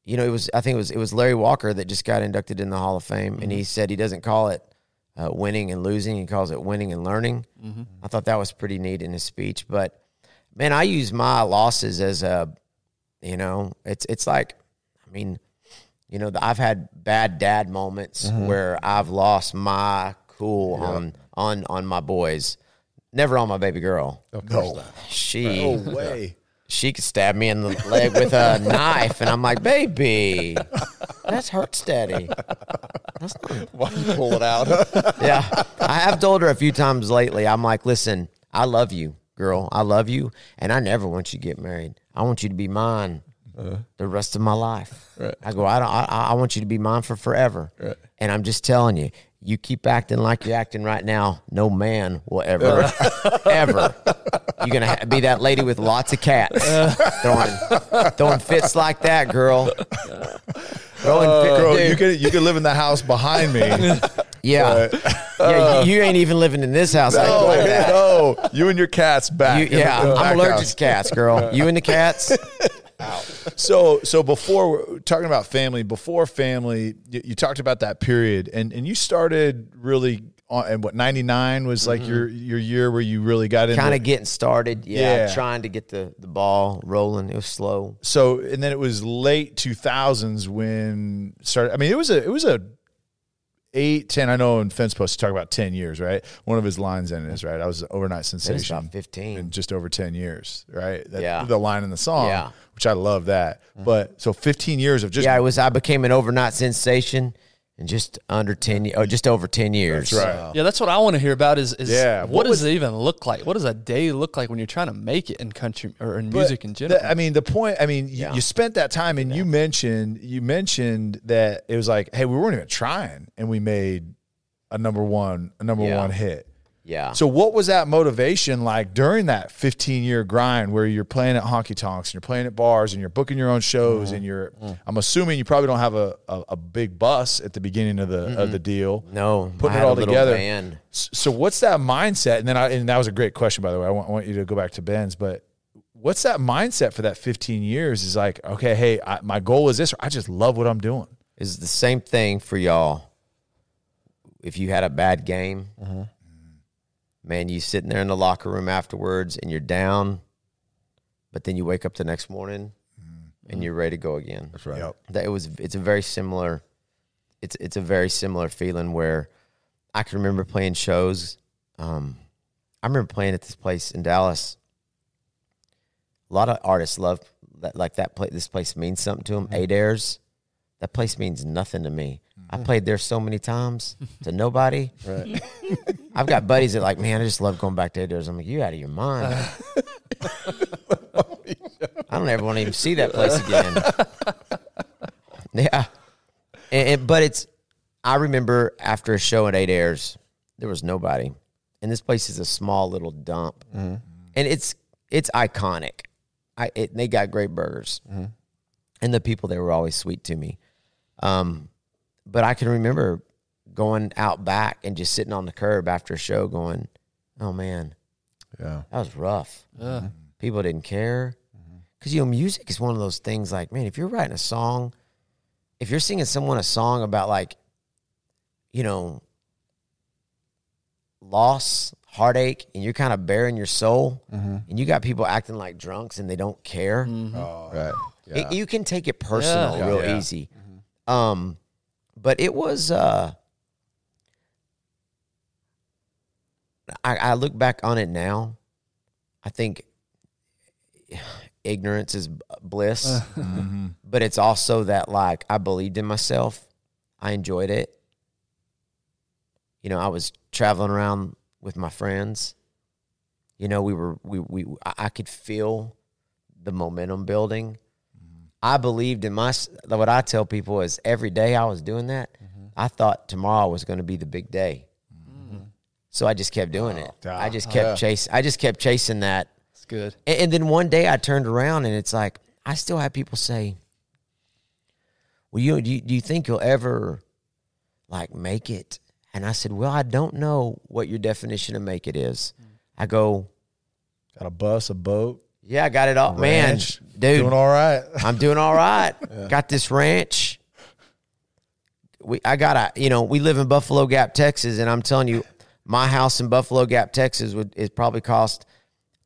I think it was Larry Walker that just got inducted in the Hall of Fame, mm-hmm. and he said he doesn't call it winning and losing. He calls it winning and learning. Mm-hmm. I thought that was pretty neat in his speech. But, man, I use my losses as a – you know, it's like, I mean, you know, I've had bad dad moments mm-hmm. where I've lost my cool on my boys, never on my baby girl. She could stab me in the leg with a knife, and I'm like, baby, that's hurt steady. That's not... Why you pull it out? Yeah, I have told her a few times lately. I'm like, listen, I love you, girl. I love you, and I never want you to get married. I want you to be mine the rest of my life. Right. I go, I want you to be mine for forever. Right. And I'm just telling you, you keep acting like you're acting right now, no man will ever. You're going to be that lady with lots of cats. Throwing fits like that, girl. Girl, you can live in the house behind me. Yeah. Yeah, you ain't even living in this house like that. No, you and your cats back. I'm allergic to cats, girl. You and the cats. Ow. So before talking about family, you talked about that period, and you started really and what, 99 was like mm-hmm. your year where you really got into kind of getting started, trying to get the ball rolling. It was slow. So and then it was late 2000s when started. I mean, it was a 8, 10. I know in Fence Post, talk about 10 years, right? One of his lines in it is, right, I was an overnight sensation. About 15. In just over 10 years, right? The line in the song, which I love that. Mm-hmm. But so 15 years of just. Yeah, I became an overnight sensation in just under 10, just over 10 years. That's right. So. Yeah, that's what I want to hear about is what does it even look like? What does a day look like when you're trying to make it in country or in music in general? You spent that time, and you mentioned that it was like, hey, we weren't even trying, and we made a number one hit. Yeah. So what was that motivation like during that 15-year grind where you're playing at honky tonks and you're playing at bars and you're booking your own shows and I'm assuming you probably don't have a big bus at the beginning of the deal. No, putting it all together. Van. So what's that mindset? And then and that was a great question, by the way. I want you to go back to Ben's, but what's that mindset for that 15 years? Is like, okay, hey, my goal is this. Or I just love what I'm doing. Is the same thing for y'all. If you had a bad game. Mm-hmm. Man, you sitting there in the locker room afterwards, and you're down, but then you wake up the next morning, and you're ready to go again. That's right. Yep. It's a very similar feeling where I can remember playing shows. I remember playing at this place in Dallas. A lot of artists love that, like that place. This place means something to them. Mm-hmm. Adair's, that place means nothing to me. I played there so many times to nobody. Right. I've got buddies that are like, man, I just love going back to Adair's. I'm like, you out of your mind. I don't ever want to even see that place again. Yeah. I remember after a show at Adair's, there was nobody. And this place is a small little dump. Mm-hmm. And it's iconic. They got great burgers. Mm-hmm. And the people there were always sweet to me. But I can remember going out back and just sitting on the curb after a show going, oh, man, that was rough. Yeah. People didn't care. Because, music is one of those things like, man, if you're writing a song, if you're singing someone a song about, like, loss, heartache, and you're kind of bearing your soul, and you got people acting like drunks and they don't care. Mm-hmm. Oh, right. Yeah. You can take it personal real easy. Mm-hmm. But it was I look back on it now, I think ignorance is bliss, mm-hmm. but it's also that, like, I believed in myself. I enjoyed it. You know, I was traveling around with my friends. You know, I could feel the momentum building. Mm-hmm. I believed in what I tell people is every day I was doing that, mm-hmm. I thought tomorrow was going to be the big day. Mm-hmm. So I just kept doing it. I just kept chasing. I just kept chasing that. It's good. And then one day I turned around and it's like, I still have people say, well, do you think you'll ever, like, make it? And I said, well, I don't know what your definition of make it is. I go, got a bus, a boat. Yeah, I got it all. Ranch. Man, dude. Doing all right. I'm doing all right. Yeah. Got this ranch. We live in Buffalo Gap, Texas, and I'm telling you, my house in Buffalo Gap, Texas would probably cost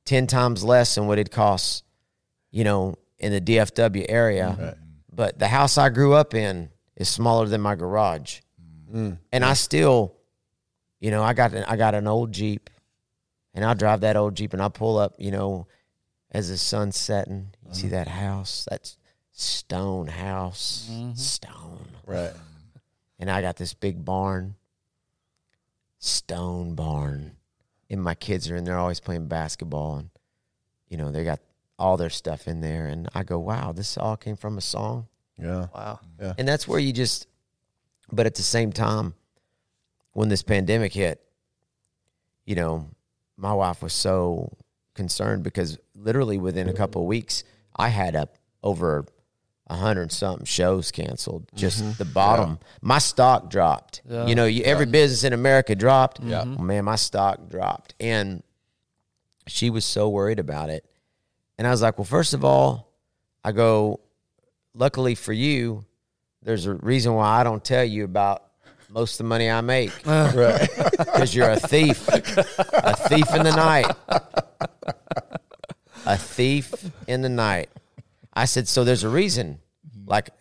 10 times less than what it costs, you know, in the DFW area. Right. But the house I grew up in is smaller than my garage. Mm. And I still, you know, I got an old Jeep. And I'll drive that old Jeep and I'll pull up, you know, as the sun's setting. You see that house? That's stone house. Mm-hmm. Stone. Right. And I got this big barn. Stone barn. And my kids are in there always playing basketball. And, you know, they got all their stuff in there. And I go, wow, this all came from a song? Yeah. Wow. Yeah. And that's where you just, but at the same time, when this pandemic hit, you know, my wife was so concerned because literally within a couple of weeks, I had over 100-something shows canceled. Just the bottom. Yeah. My stock dropped. Yeah. You know, every business in America dropped. Yeah. Man, my stock dropped. And she was so worried about it. And I was like, well, first of all, I go, luckily for you, there's a reason why I don't tell you about most of the money I make, because you're a thief in the night. I said, so there's a reason. Like,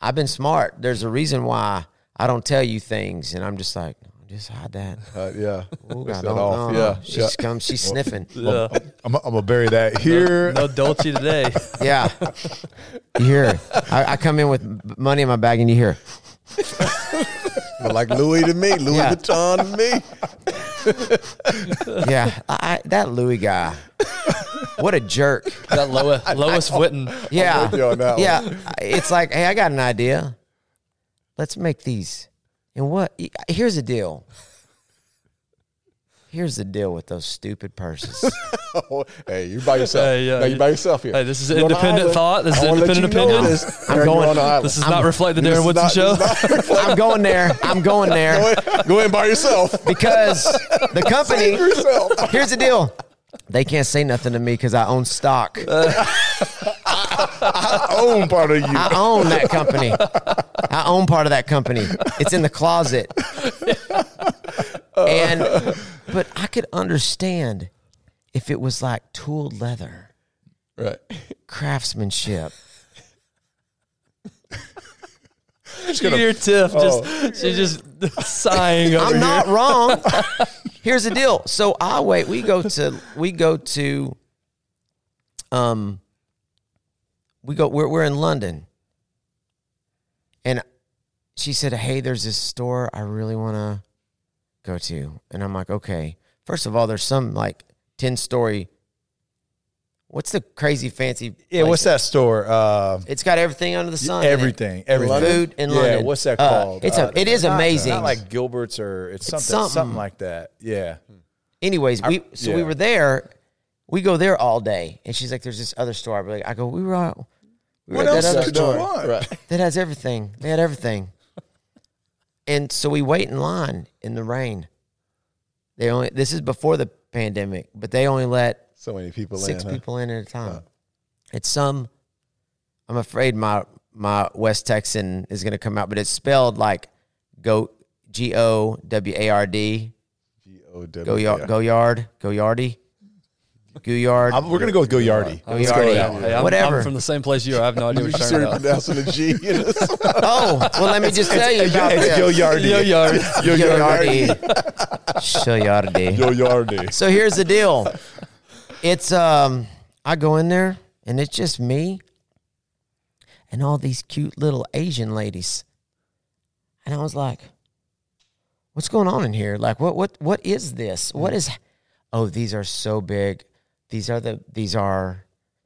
I've been smart. There's a reason why I don't tell you things, and I'm just like, just hide that. Yeah. Ooh, I don't know. Yeah. She's sniffing. Yeah. I'm gonna bury that here. No Dolce today. Yeah. You hear? I come in with money in my bag, and you hear. Like Louis Vuitton to me. Yeah, that Louis guy. What a jerk. That Lois Witten. Yeah, it's like, hey, I got an idea. Let's make these. And what? Here's the deal. Here's the deal with those stupid purses. Hey, you by yourself. No, you by yourself here. Hey, this is independent thought. This is independent opinion. This does not reflect the Darren Woodson Show. I'm going there. Go in by yourself. Because the company. Here's the deal. They can't say nothing to me because I own stock. I own part of you. I own that company. I own part of that company. It's in the closet. But I could understand if it was like tooled leather. Right. Craftsmanship. Your Tiff she's just sighing over I'm not here. Wrong. Here's the deal. So I wait. We're in London. And she said, hey, there's this store I really want to go to. And I'm like, okay. First of all, there's some like 10-story. What's the crazy fancy place? Yeah, what's that store? It's got everything under the sun. Everything. Food in London. Yeah, what's that called? It is amazing. It's not like Gilbert's or it's something like that. Yeah. Anyways, we were there. We go there all day. And she's like, there's this other store. I go, we were all. What else could you want? Right. That has everything. They had everything. And so we wait in line in the rain. This is before the pandemic, but they only let so many people six people in at a time. Huh. It's I'm afraid my West Texan is going to come out, but it's spelled like G-O-W-A-R-D. Goyard. Goyardy. Goyard. We're going to go with Goyardi. I'm from the same place you are. I have no idea what you're talking about. You're pronouncing a G. Oh, well, let me just tell you about this. It's Goyardi. Goyardi. So here's the deal. It's, I go in there, and it's just me and all these cute little Asian ladies. And I was like, what's going on in here? Like, what is this? What is... Oh, these are so big. These are.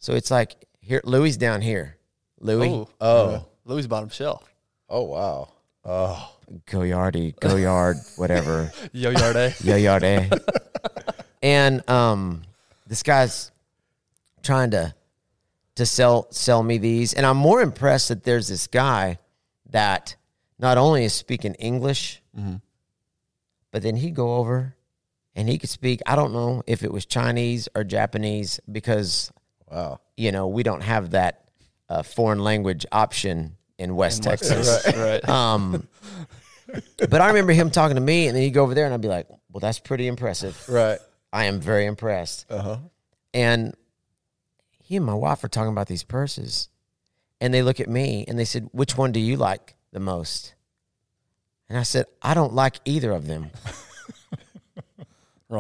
So it's like here. Louis down here. Louis. Ooh, oh, Louis bottom shelf. Oh wow. Oh, Goyard, whatever. Yo yard. And this guy's trying to sell me these, and I'm more impressed that there's this guy that not only is speaking English, but then he go over. And he could speak, I don't know if it was Chinese or Japanese because, we don't have that foreign language option in West Texas. Right. But I remember him talking to me, and then he'd go over there, and I'd be like, well, that's pretty impressive. Right. I am very impressed. Uh-huh. And he and my wife were talking about these purses, and they look at me, and they said, which one do you like the most? And I said, I don't like either of them.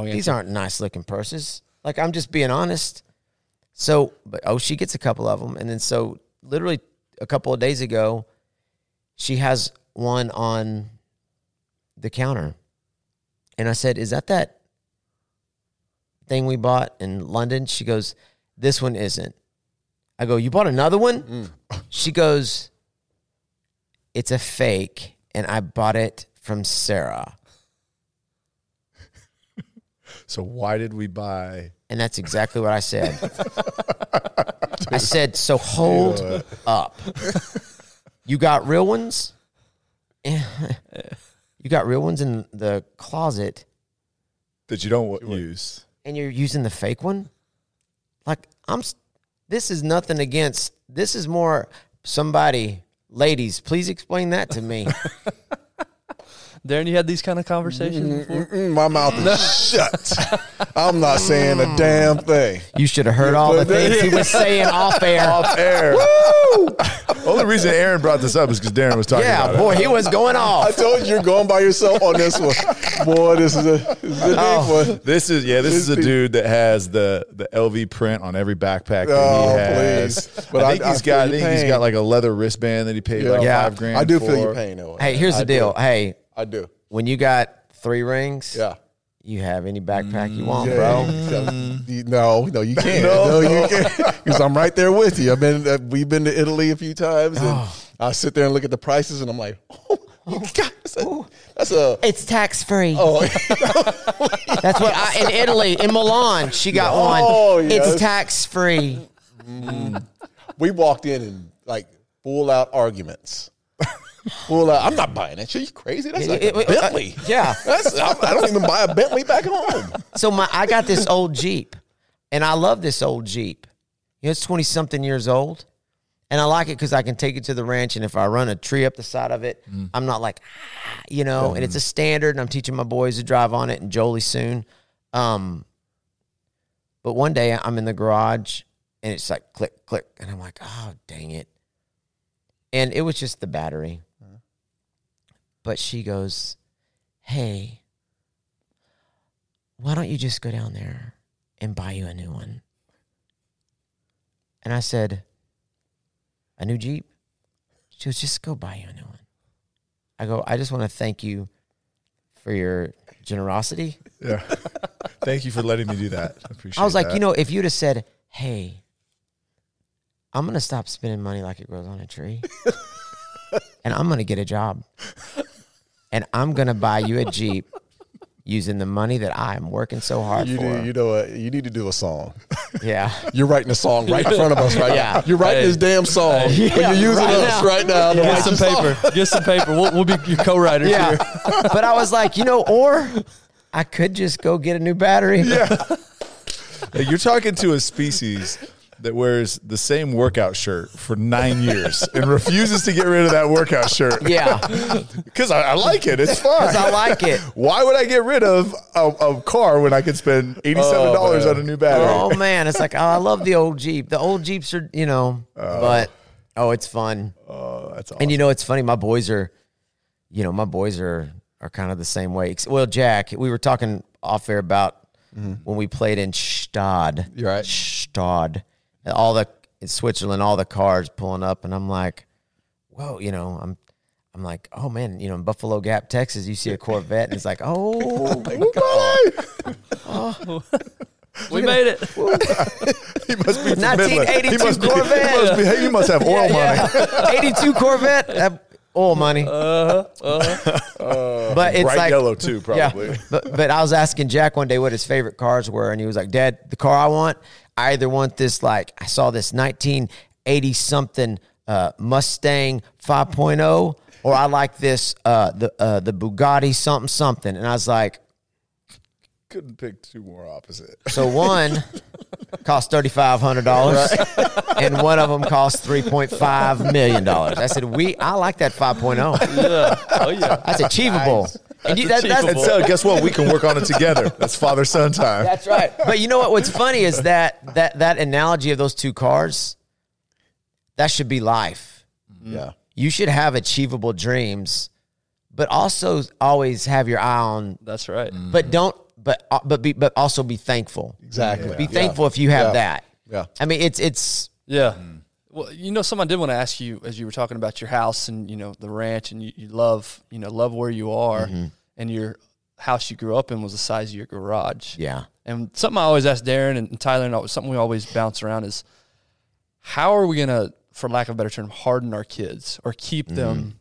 These aren't nice-looking purses. Like, I'm just being honest. So, she gets a couple of them. And then so literally a couple of days ago, she has one on the counter. And I said, is that thing we bought in London? She goes, this one isn't. I go, you bought another one? Mm. She goes, it's a fake, and I bought it from Sarah. So why did we buy? And that's exactly what I said. I said, so hold up. You got real ones? You got real ones in the closet. That you don't use. And you're using the fake one? Like, this is nothing against, this is more somebody, ladies, please explain that to me. Darren, you had these kind of conversations before? My mouth is shut. I'm not saying a damn thing. You should have heard all the things he was saying off air. Off air. Woo! Only reason Aaron brought this up is because Darren was talking about it. Yeah, boy, he was going off. I told you you're going by yourself on this one. Boy, this is a big one. This is a dude that has the LV print on every backpack that he has. Please. But I think he's got like a leather wristband that he paid like $5,000 I do for. Feel your pain though. Hey, here's the deal. Hey. I do. When you got 3 rings, you have any backpack you want, bro. No, you can't. No, you can't. Because I'm right there with you. We've been to Italy a few times, and I sit there and look at the prices, and I'm like, God, that's it's tax free. Oh, that's what in Italy, in Milan, she got one. Oh, yes. It's tax free. We walked in and like full out arguments. Well, I'm not buying that shit. You crazy? That's like a Bentley. I don't even buy a Bentley back home. So I got this old Jeep, and I love this old Jeep. You know, it's 20-something years old, and I like it because I can take it to the ranch, and if I run a tree up the side of it, I'm not like, and it's a standard, and I'm teaching my boys to drive on it, and Jolie soon. But one day, I'm in the garage, and it's like click, click, and I'm like, oh, dang it. And it was just the battery. But she goes, hey, why don't you just go down there and buy you a new one? And I said, a new Jeep? She goes, just go buy you a new one. I go, I just want to thank you for your generosity. Yeah. Thank you for letting me do that. I appreciate that. I was like, if you'd have said, hey, I'm going to stop spending money like it grows on a tree. And I'm going to get a job. And I'm going to buy you a Jeep using the money that I am working so hard for. You need to do a song. Yeah. You're writing a song right in front of us right now. You're writing this damn song, but you're using us right now. Yeah. Get some paper. We'll be your co-writers here. But I was like, or I could just go get a new battery. Yeah. You're talking to a species that wears the same workout shirt for 9 years and refuses to get rid of that workout shirt. Yeah. Because I like it. It's fine. Because I like it. Why would I get rid of a car when I could spend $87 on a new battery? Oh, man. It's like, oh, I love the old Jeep. The old Jeeps are, you know, but, oh, it's fun. Oh, that's awesome. And, you know, it's funny. My boys are, you know, my boys are kind of the same way. Well, Jack, we were talking off air about when we played in Stade. You're right. Stade. All the in Switzerland, all the cars pulling up, and I'm like, whoa, you know, I'm like, oh man, you know, in Buffalo Gap, Texas, you see a Corvette, and it's like, oh, my God. Oh. We made it. He must be 1982 Corvette. You must have oil money. 82 Corvette. Oil money. But it's bright like yellow too, probably. Yeah, but I was asking Jack one day what his favorite cars were, and he was like, Dad, the car I want, I either want this, like, I saw this 1980-something Mustang 5.0, or I like this, the Bugatti something. And I was like... Couldn't pick two more opposite. So one cost $3,500, right? And one of them cost $3.5 million. I said, I like that 5.0. Yeah. Oh, yeah. That's achievable. Nice. That's achievable. So guess what? We can work on it together. That's father-son time. That's right. But you know what? What's funny is that analogy of those two cars, that should be life. Yeah. You should have achievable dreams, but also always have your eye on. That's right. But don't. But also be thankful. Exactly. Yeah. Be thankful if you have that. Yeah. I mean, it's. Yeah. Well, you know, something I did want to ask you as you were talking about your house and, you know, the ranch, and you love, you know, where you are, and your house you grew up in was the size of your garage. Yeah. And something I always ask Darren and Tyler, and something we always bounce around is, how are we going to, for lack of a better term, harden our kids or keep them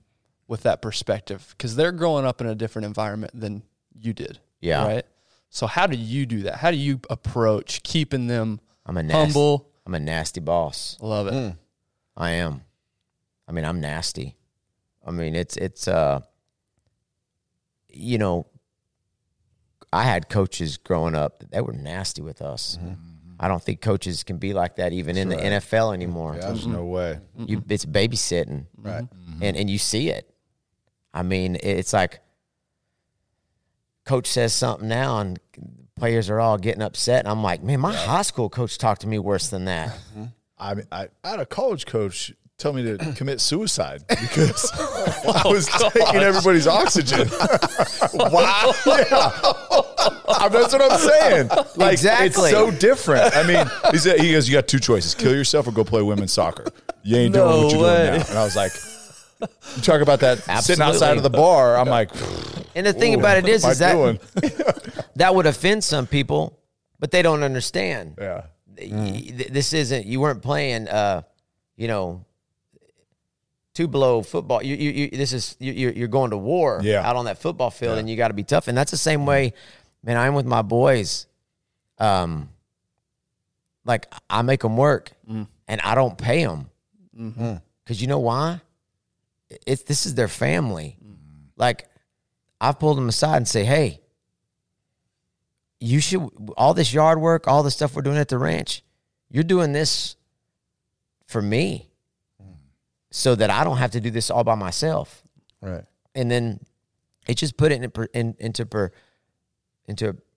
with that perspective? Because they're growing up in a different environment than you did. Yeah. Right? So how do you do that? How do you approach keeping them humble? I'm a nasty boss. Love it. I am. I mean, I'm nasty. I mean, it's you know, I had coaches growing up that they were nasty with us. I don't think coaches can be like that even in the NFL anymore. Yeah, there's no way. It's babysitting. Right. And you see it. I mean, it's like, coach says something now, and players are all getting upset. And I'm like, man, my high school coach talked to me worse than that. I had a college coach tell me to commit suicide because I was taking everybody's oxygen. Wow. Yeah. That's what I'm saying. Like, exactly. It's so different. I mean, he goes, you got two choices. Kill yourself or go play women's soccer. You ain't doing what you're doing now. And I was like, you talk about that sitting outside of the bar. I'm like... And the thing about it is that that would offend some people, but they don't understand. Yeah, this isn't. You weren't playing, you know, two below football. You're going to war out on that football field, and you got to be tough. And that's the same way, man. I'm with my boys. Like I make them work, and I don't pay them because you know why? This is their family, like. I've pulled them aside and say, hey, you should, all this yard work, all the stuff we're doing at the ranch, you're doing this for me so that I don't have to do this all by myself. Right. And then it just put it into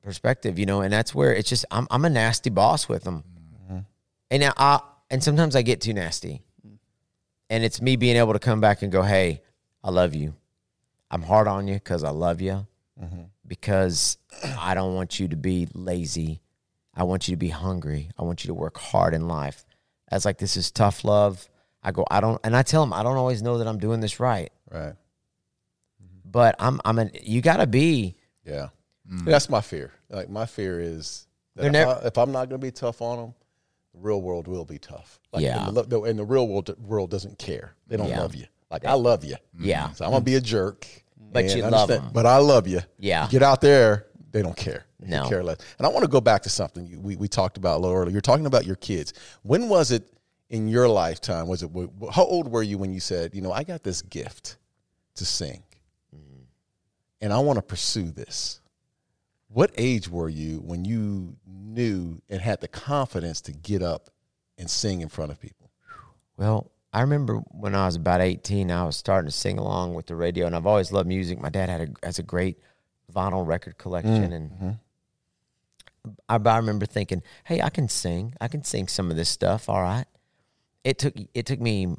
perspective, you know, and that's where it's just, I'm a nasty boss with them. And sometimes I get too nasty. And it's me being able to come back and go, hey, I love you. I'm hard on you because I love you, because I don't want you to be lazy. I want you to be hungry. I want you to work hard in life. That's like, this is tough love. I tell them, I don't always know that I'm doing this right. Right. But you gotta be. Yeah. That's my fear. Like my fear is that if I'm not going to be tough on them, the real world will be tough. Like, and the real world doesn't care. They don't love you. Like, I love you. Yeah. So I'm going to be a jerk. But you love them. But I love you. Yeah. Get out there. They don't care. No. They care less. And I want to go back to something we talked about a little earlier. You're talking about your kids. When was it in your lifetime? How old were you when you said, you know, I got this gift to sing, and I want to pursue this? What age were you when you knew and had the confidence to get up and sing in front of people? Well, I remember when I was about 18, I was starting to sing along with the radio, and I've always loved music. My dad has a great vinyl record collection, and I remember thinking, hey, I can sing some of this stuff, all right. It took me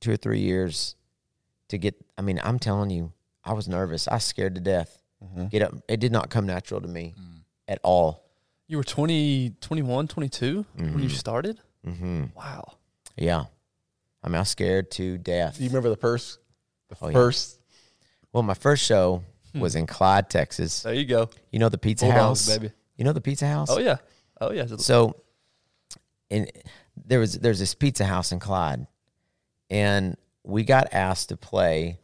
2 or 3 years to get, I mean, I'm telling you, I was nervous. I was scared to death. It did not come natural to me at all. You were 20, 21, 22 when you started? Mm-hmm. Wow. Yeah. I mean, I was scared to death. Do you remember the first? Yeah. Well, my first show was in Clyde, Texas. There you go. You know the Pizza House? Baby. You know the Pizza House? Oh, yeah. Oh, yeah. So there's this Pizza House in Clyde, and we got asked to play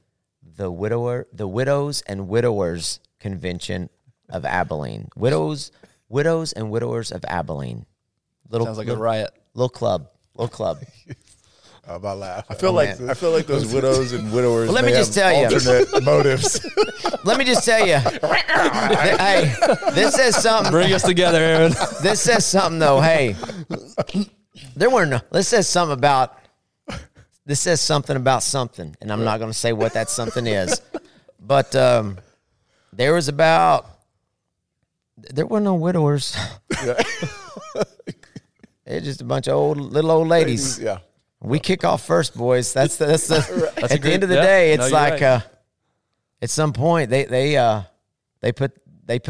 the Widows and Widowers Convention of Abilene. Widows and Widowers of Abilene. Sounds like a riot. Little club. I'm about to laugh. I feel like those widows and widowers. Well, let me just tell you, alternate motives. Let me just tell you. Hey, this says something. Bring us together, Aaron. This says something though. Hey, this says something about something, and I'm not going to say what that something is. But there were no widowers. Yeah. It's just a bunch of little old ladies. Yeah. We kick off first, boys. That's at the end of the day, it's like at some point they put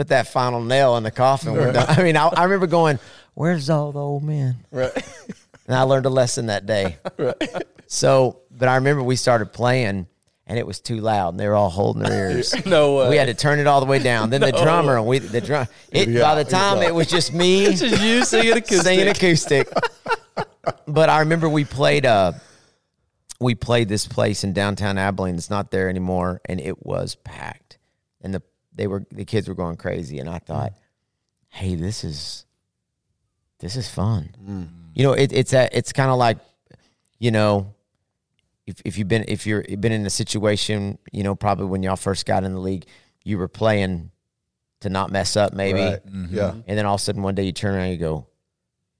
that final nail in the coffin. Right. We're done. I mean, I remember going, "Where's all the old men?" Right. And I learned a lesson that day. Right. So, but I remember we started playing, and it was too loud, and they were all holding their ears. No way. We had to turn it all the way down. Then By the time it was just me, it's just you singing acoustic. But I remember we played this place in downtown Abilene that's not there anymore, and it was packed, and the kids were going crazy, and I thought, hey, this is fun. You know, it's kind of like, you know, if you've been in a situation, you know, probably when y'all first got in the league, you were playing to not mess up, maybe, right. And then all of a sudden one day you turn around and you go,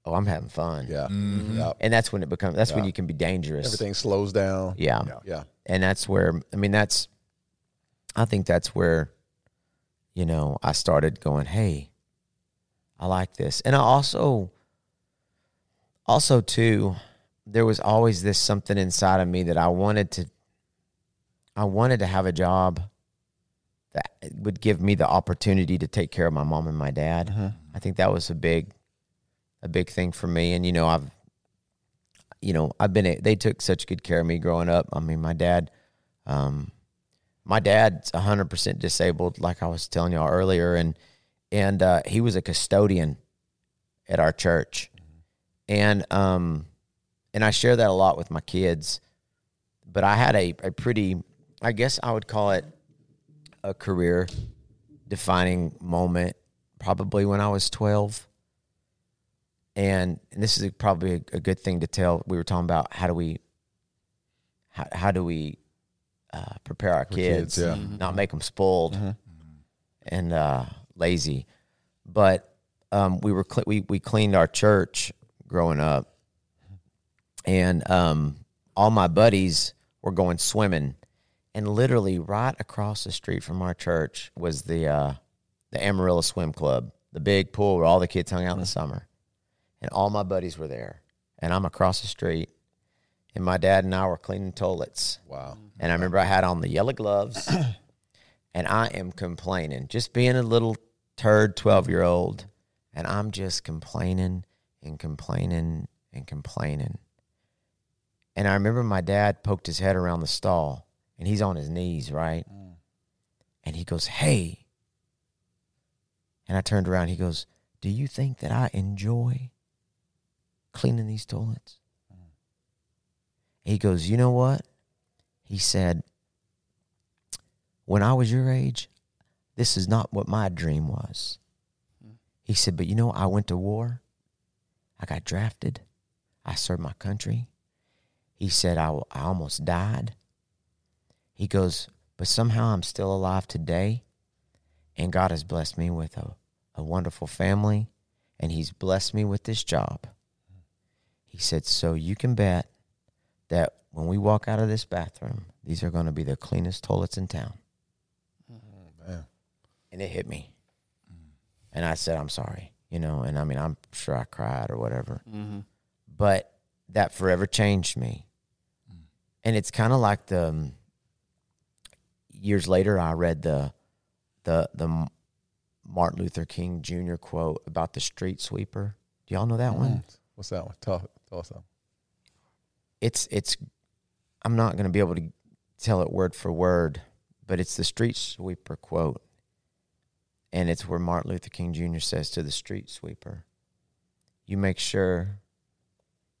oh, I'm having fun. Yeah. Mm-hmm. Yep. And that's when it becomes, that's when you can be dangerous. Everything slows down. Yeah. Yeah. And that's where, I mean, I think that's where, you know, I started going, hey, I like this. And I also too, there was always this something inside of me that I wanted to have a job that would give me the opportunity to take care of my mom and my dad. Uh-huh. I think that was a big thing for me. And, you know, they took such good care of me growing up. I mean, my dad's 100% disabled, like I was telling y'all earlier. And he was a custodian at our church. And I share that a lot with my kids, but I had a pretty, I guess I would call it a career defining moment, probably when I was 12. And this is probably a good thing to tell. We were talking about how do we prepare our kids, not make them spoiled and lazy. But we cleaned our church growing up, and all my buddies were going swimming, and literally right across the street from our church was the Amarillo Swim Club, the big pool where all the kids hung out in the summer. And all my buddies were there, and I'm across the street, and my dad and I were cleaning toilets. Wow. And I remember I had on the yellow gloves, and I am complaining, just being a little turd 12-year-old, and I'm just complaining. And I remember my dad poked his head around the stall, and he's on his knees, right? Mm. And he goes, hey. And I turned around, he goes, do you think that I enjoy cleaning these toilets? He goes, you know what? He said, when I was your age, this is not what my dream was. He said, but you know, I went to war. I got drafted. I served my country. He said, I almost died. He goes, but somehow I'm still alive today, and God has blessed me with a wonderful family, and he's blessed me with this job. He said, so you can bet that when we walk out of this bathroom, these are going to be the cleanest toilets in town. Oh, man. And it hit me. Mm. And I said, I'm sorry. You know, and I mean, I'm sure I cried or whatever. Mm-hmm. But that forever changed me. Mm. And it's kind of like the, years later, I read the Martin Luther King Jr. quote about the street sweeper. Do y'all know that one? What's that one? Tell us that. It's I'm not going to be able to tell it word for word, but it's the street sweeper quote. And it's where Martin Luther King Jr. says to the street sweeper, you make sure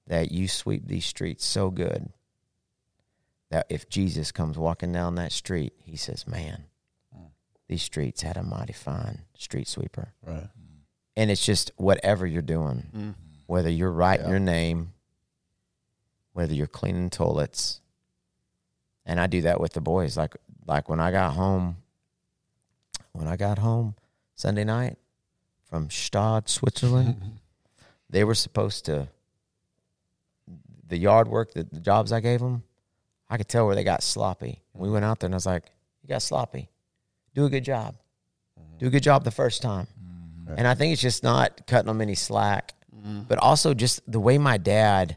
that you sweep these streets so good that if Jesus comes walking down that street, he says, man, these streets had a mighty fine street sweeper. Right. And it's just whatever you're doing, mm-hmm. whether you're writing your name, whether you're cleaning toilets. And I do that with the boys. Like when I got home Sunday night from Stade, Switzerland, they were supposed to, the yard work, the jobs I gave them, I could tell where they got sloppy. We went out there and I was like, you got sloppy. Do a good job. Do a good job the first time. Mm-hmm. And I think it's just not cutting them any slack, mm-hmm. but also just the way my dad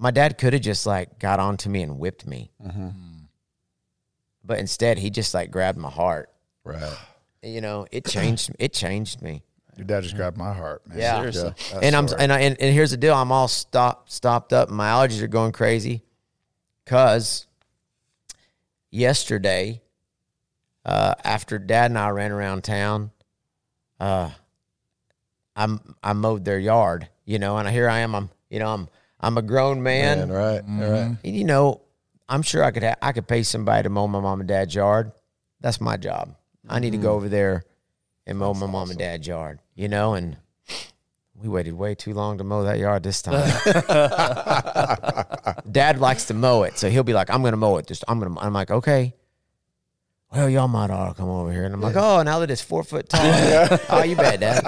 could have just like got onto me and whipped me. Mm-hmm. But instead he just like grabbed my heart. Right. You know, it changed me. Your dad just grabbed my heart, man. Yeah. Seriously. Yeah. And here's the deal. I'm all stopped up. My allergies are going crazy. 'Cause yesterday, after Dad and I ran around town, I mowed their yard, you know, and here I am. I'm a grown man. Right. Mm-hmm. Right. And, you know, I'm sure I could pay somebody to mow my mom and dad's yard. That's my job. Mm-hmm. I need to go over there and mow my mom and dad's yard, you know, and we waited way too long to mow that yard this time. Dad likes to mow it, so he'll be like, I'm going to mow it. I'm like, okay. Well, y'all might all come over here. And I'm like, oh, now that it's 4 foot tall. Yeah. Oh, you bet, Dad.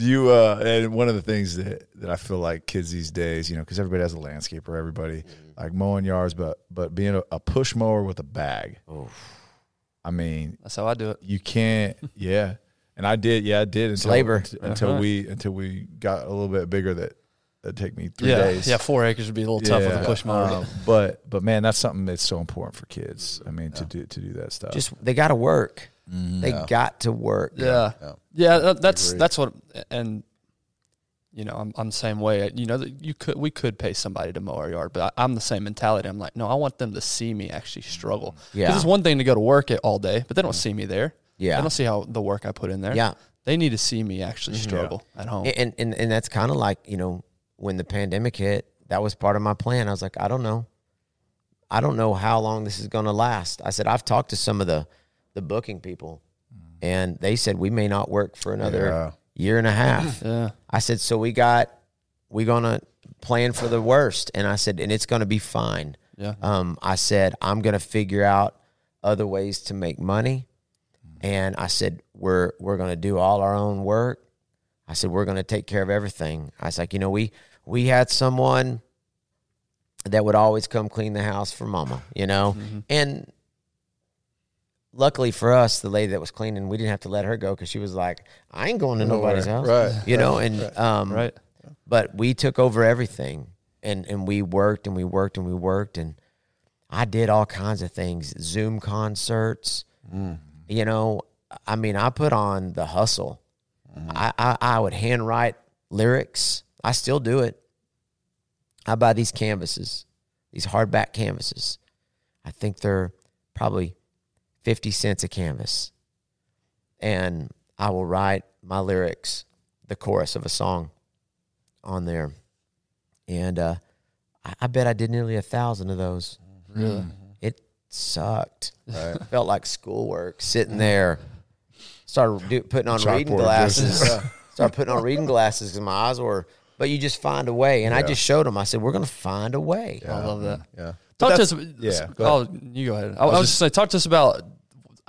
And one of the things that I feel like kids these days, you know, because everybody has a landscaper, everybody, mm-hmm. like mowing yards, but being a push mower with a bag. Oof. I mean. That's how I do it. You can't, yeah. And I did until we got a little bit bigger. That take me 3 days. Yeah, 4 acres would be a little tough with a push mower. But man, that's something that's so important for kids. I mean, to do that stuff. Just they got to work. Mm-hmm. They got to work. Yeah, yeah. That's what. And you know, I'm the same way. You know, we could pay somebody to mow our yard, but I'm the same mentality. I'm like, no, I want them to see me actually struggle. Yeah, because it's one thing to go to work all day, but they don't see me there. Yeah, I don't see how the work I put in there. Yeah, they need to see me actually struggle at home. And that's kind of like, you know, when the pandemic hit, that was part of my plan. I was like, I don't know how long this is going to last. I said, I've talked to some of the booking people, and they said we may not work for another year and a half. Yeah. I said, so we're gonna plan for the worst, and I said, and it's gonna be fine. Yeah. I said, I'm gonna figure out other ways to make money. And I said, we're going to do all our own work. I said, we're going to take care of everything. I was like, you know, we had someone that would always come clean the house for mama, you know. Mm-hmm. And luckily for us, the lady that was cleaning, we didn't have to let her go because she was like, I ain't going to nobody's house. Right. You know, and but we took over everything. And we worked and we worked and we worked. And I did all kinds of things, Zoom concerts. Mm. You know, I mean, I put on the hustle. Mm-hmm. I would handwrite lyrics. I still do it. I buy these canvases, these hardback canvases. I think they're probably 50 cents a canvas. And I will write my lyrics, the chorus of a song on there. And I bet I did nearly 1,000 of those. Really? Mm-hmm. Sucked. Right. Felt like schoolwork. Sitting there, started putting on reading glasses because my eyes were. But you just find a way, and I just showed them. I said, "We're going to find a way." Yeah. I love that. Yeah. Talk to us. Yeah. Go ahead. You go ahead. I was just saying, talk to us about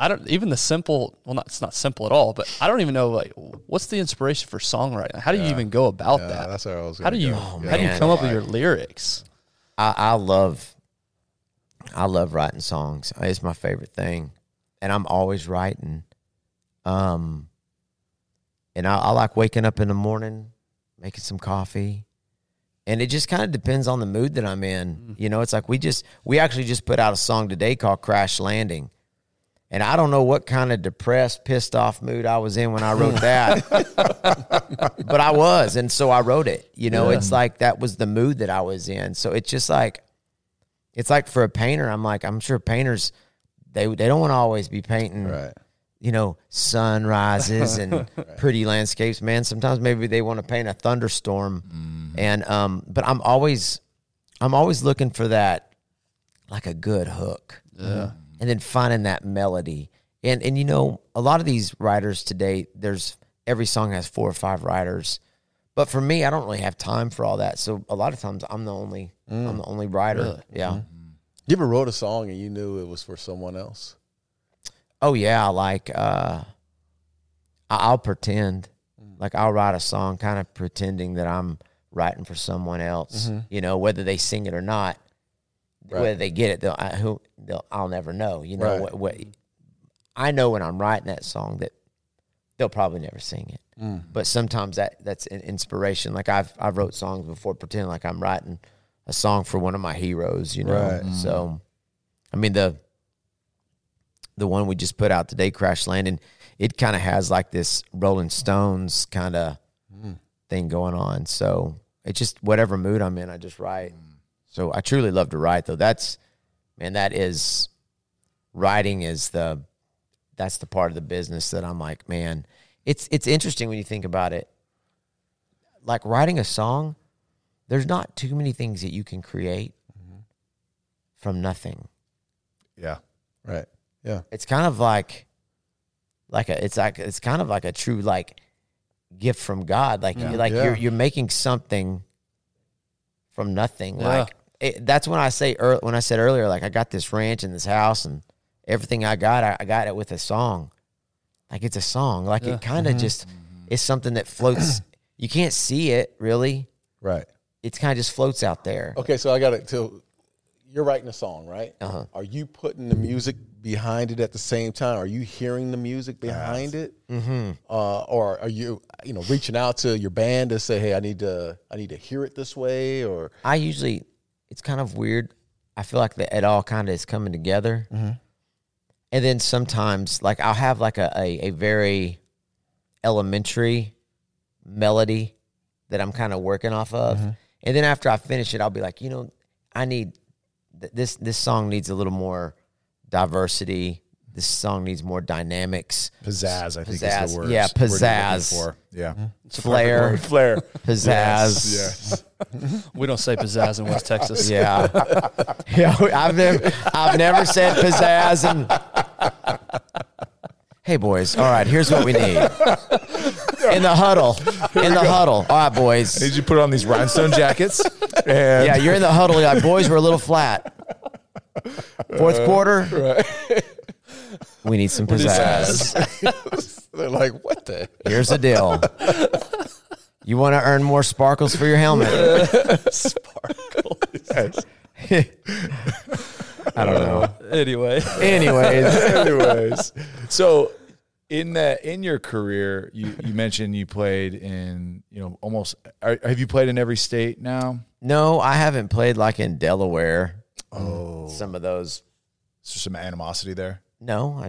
It's not simple at all, but I don't even know, like, what's the inspiration for songwriting? How do you even go about that? That's where I was going. How do you come up with your lyrics? I love writing songs. It's my favorite thing, and I'm always writing. And I like waking up in the morning, making some coffee, and it just kind of depends on the mood that I'm in. Mm-hmm. You know, it's like we actually just put out a song today called Crash Landing, and I don't know what kind of depressed, pissed off mood I was in when I wrote that, but I was, and so I wrote it. You know, it's like that was the mood that I was in. So it's just like. It's like for a painter, I'm sure painters, they don't want to always be painting, right. You know, sunrises and right. pretty landscapes. Man, sometimes maybe they want to paint a thunderstorm, and but I'm always looking for that, like a good hook, and then finding that melody. And you know, a lot of these writers today, every song has 4 or 5 writers. But for me, I don't really have time for all that. So a lot of times I'm the only writer. Really? Yeah. Mm-hmm. You ever wrote a song and you knew it was for someone else? Oh yeah, like I'll pretend. Like I'll write a song kind of pretending that I'm writing for someone else. Mm-hmm. You know, whether they sing it or not, right. whether they get it, I'll never know. You know, right. what I know when I'm writing that song that they'll probably never sing it. But sometimes that's an inspiration. Like I've wrote songs before pretending like I'm writing a song for one of my heroes, you know. Right. So, I mean, the one we just put out today, Crash Landing, it kind of has like this Rolling Stones kind of thing going on. So it's just whatever mood I'm in, I just write. So I truly love to write, though. That's the part of the business that I'm like, man. It's interesting when you think about it. Like writing a song, there's not too many things that you can create from nothing. Yeah. Right. Yeah. It's kind of like a true like gift from God. Like you're making something from nothing. Yeah. Like that's when I say when I said earlier, like I got this ranch and this house and everything I got it with a song. Like it's a song. Like it kind of just is something that floats. You can't see it really. Right. It's kind of just floats out there. Okay, so I got it. So you're writing a song, right? Uh-huh. Are you putting the music behind it at the same time? Are you hearing the music behind it? Mm-hmm. Or are you, you know, reaching out to your band to say, hey, I need to hear it this way? Or I usually, it's kind of weird. I feel like it all kind of is coming together. Mm-hmm. And then sometimes, like, I'll have, like, a very elementary melody that I'm kind of working off of. Mm-hmm. And then after I finish it, I'll be like, you know, I need this song needs a little more diversity. This song needs more dynamics. Pizzazz, I think is the word. Yeah, pizzazz. For. Yeah. Flair. Pizzazz. Yes. We don't say pizzazz in West Texas. Yeah. Yeah. I've never said pizzazz. Hey, boys. All right, here's what we need. In the huddle. All right, boys. I need you to put on these rhinestone jackets. Yeah, you're in the huddle. You're like, boys, we're a little flat. Fourth quarter. Right. We need some pizzazz. They're like, what the? Here's the deal. You want to earn more sparkles for your helmet? Sparkles. I don't know. Anyways. So in your career, you mentioned you played in, you know, almost. Have you played in every state now? No, I haven't played like in Delaware. Oh, some of those. Is there some animosity there? No, I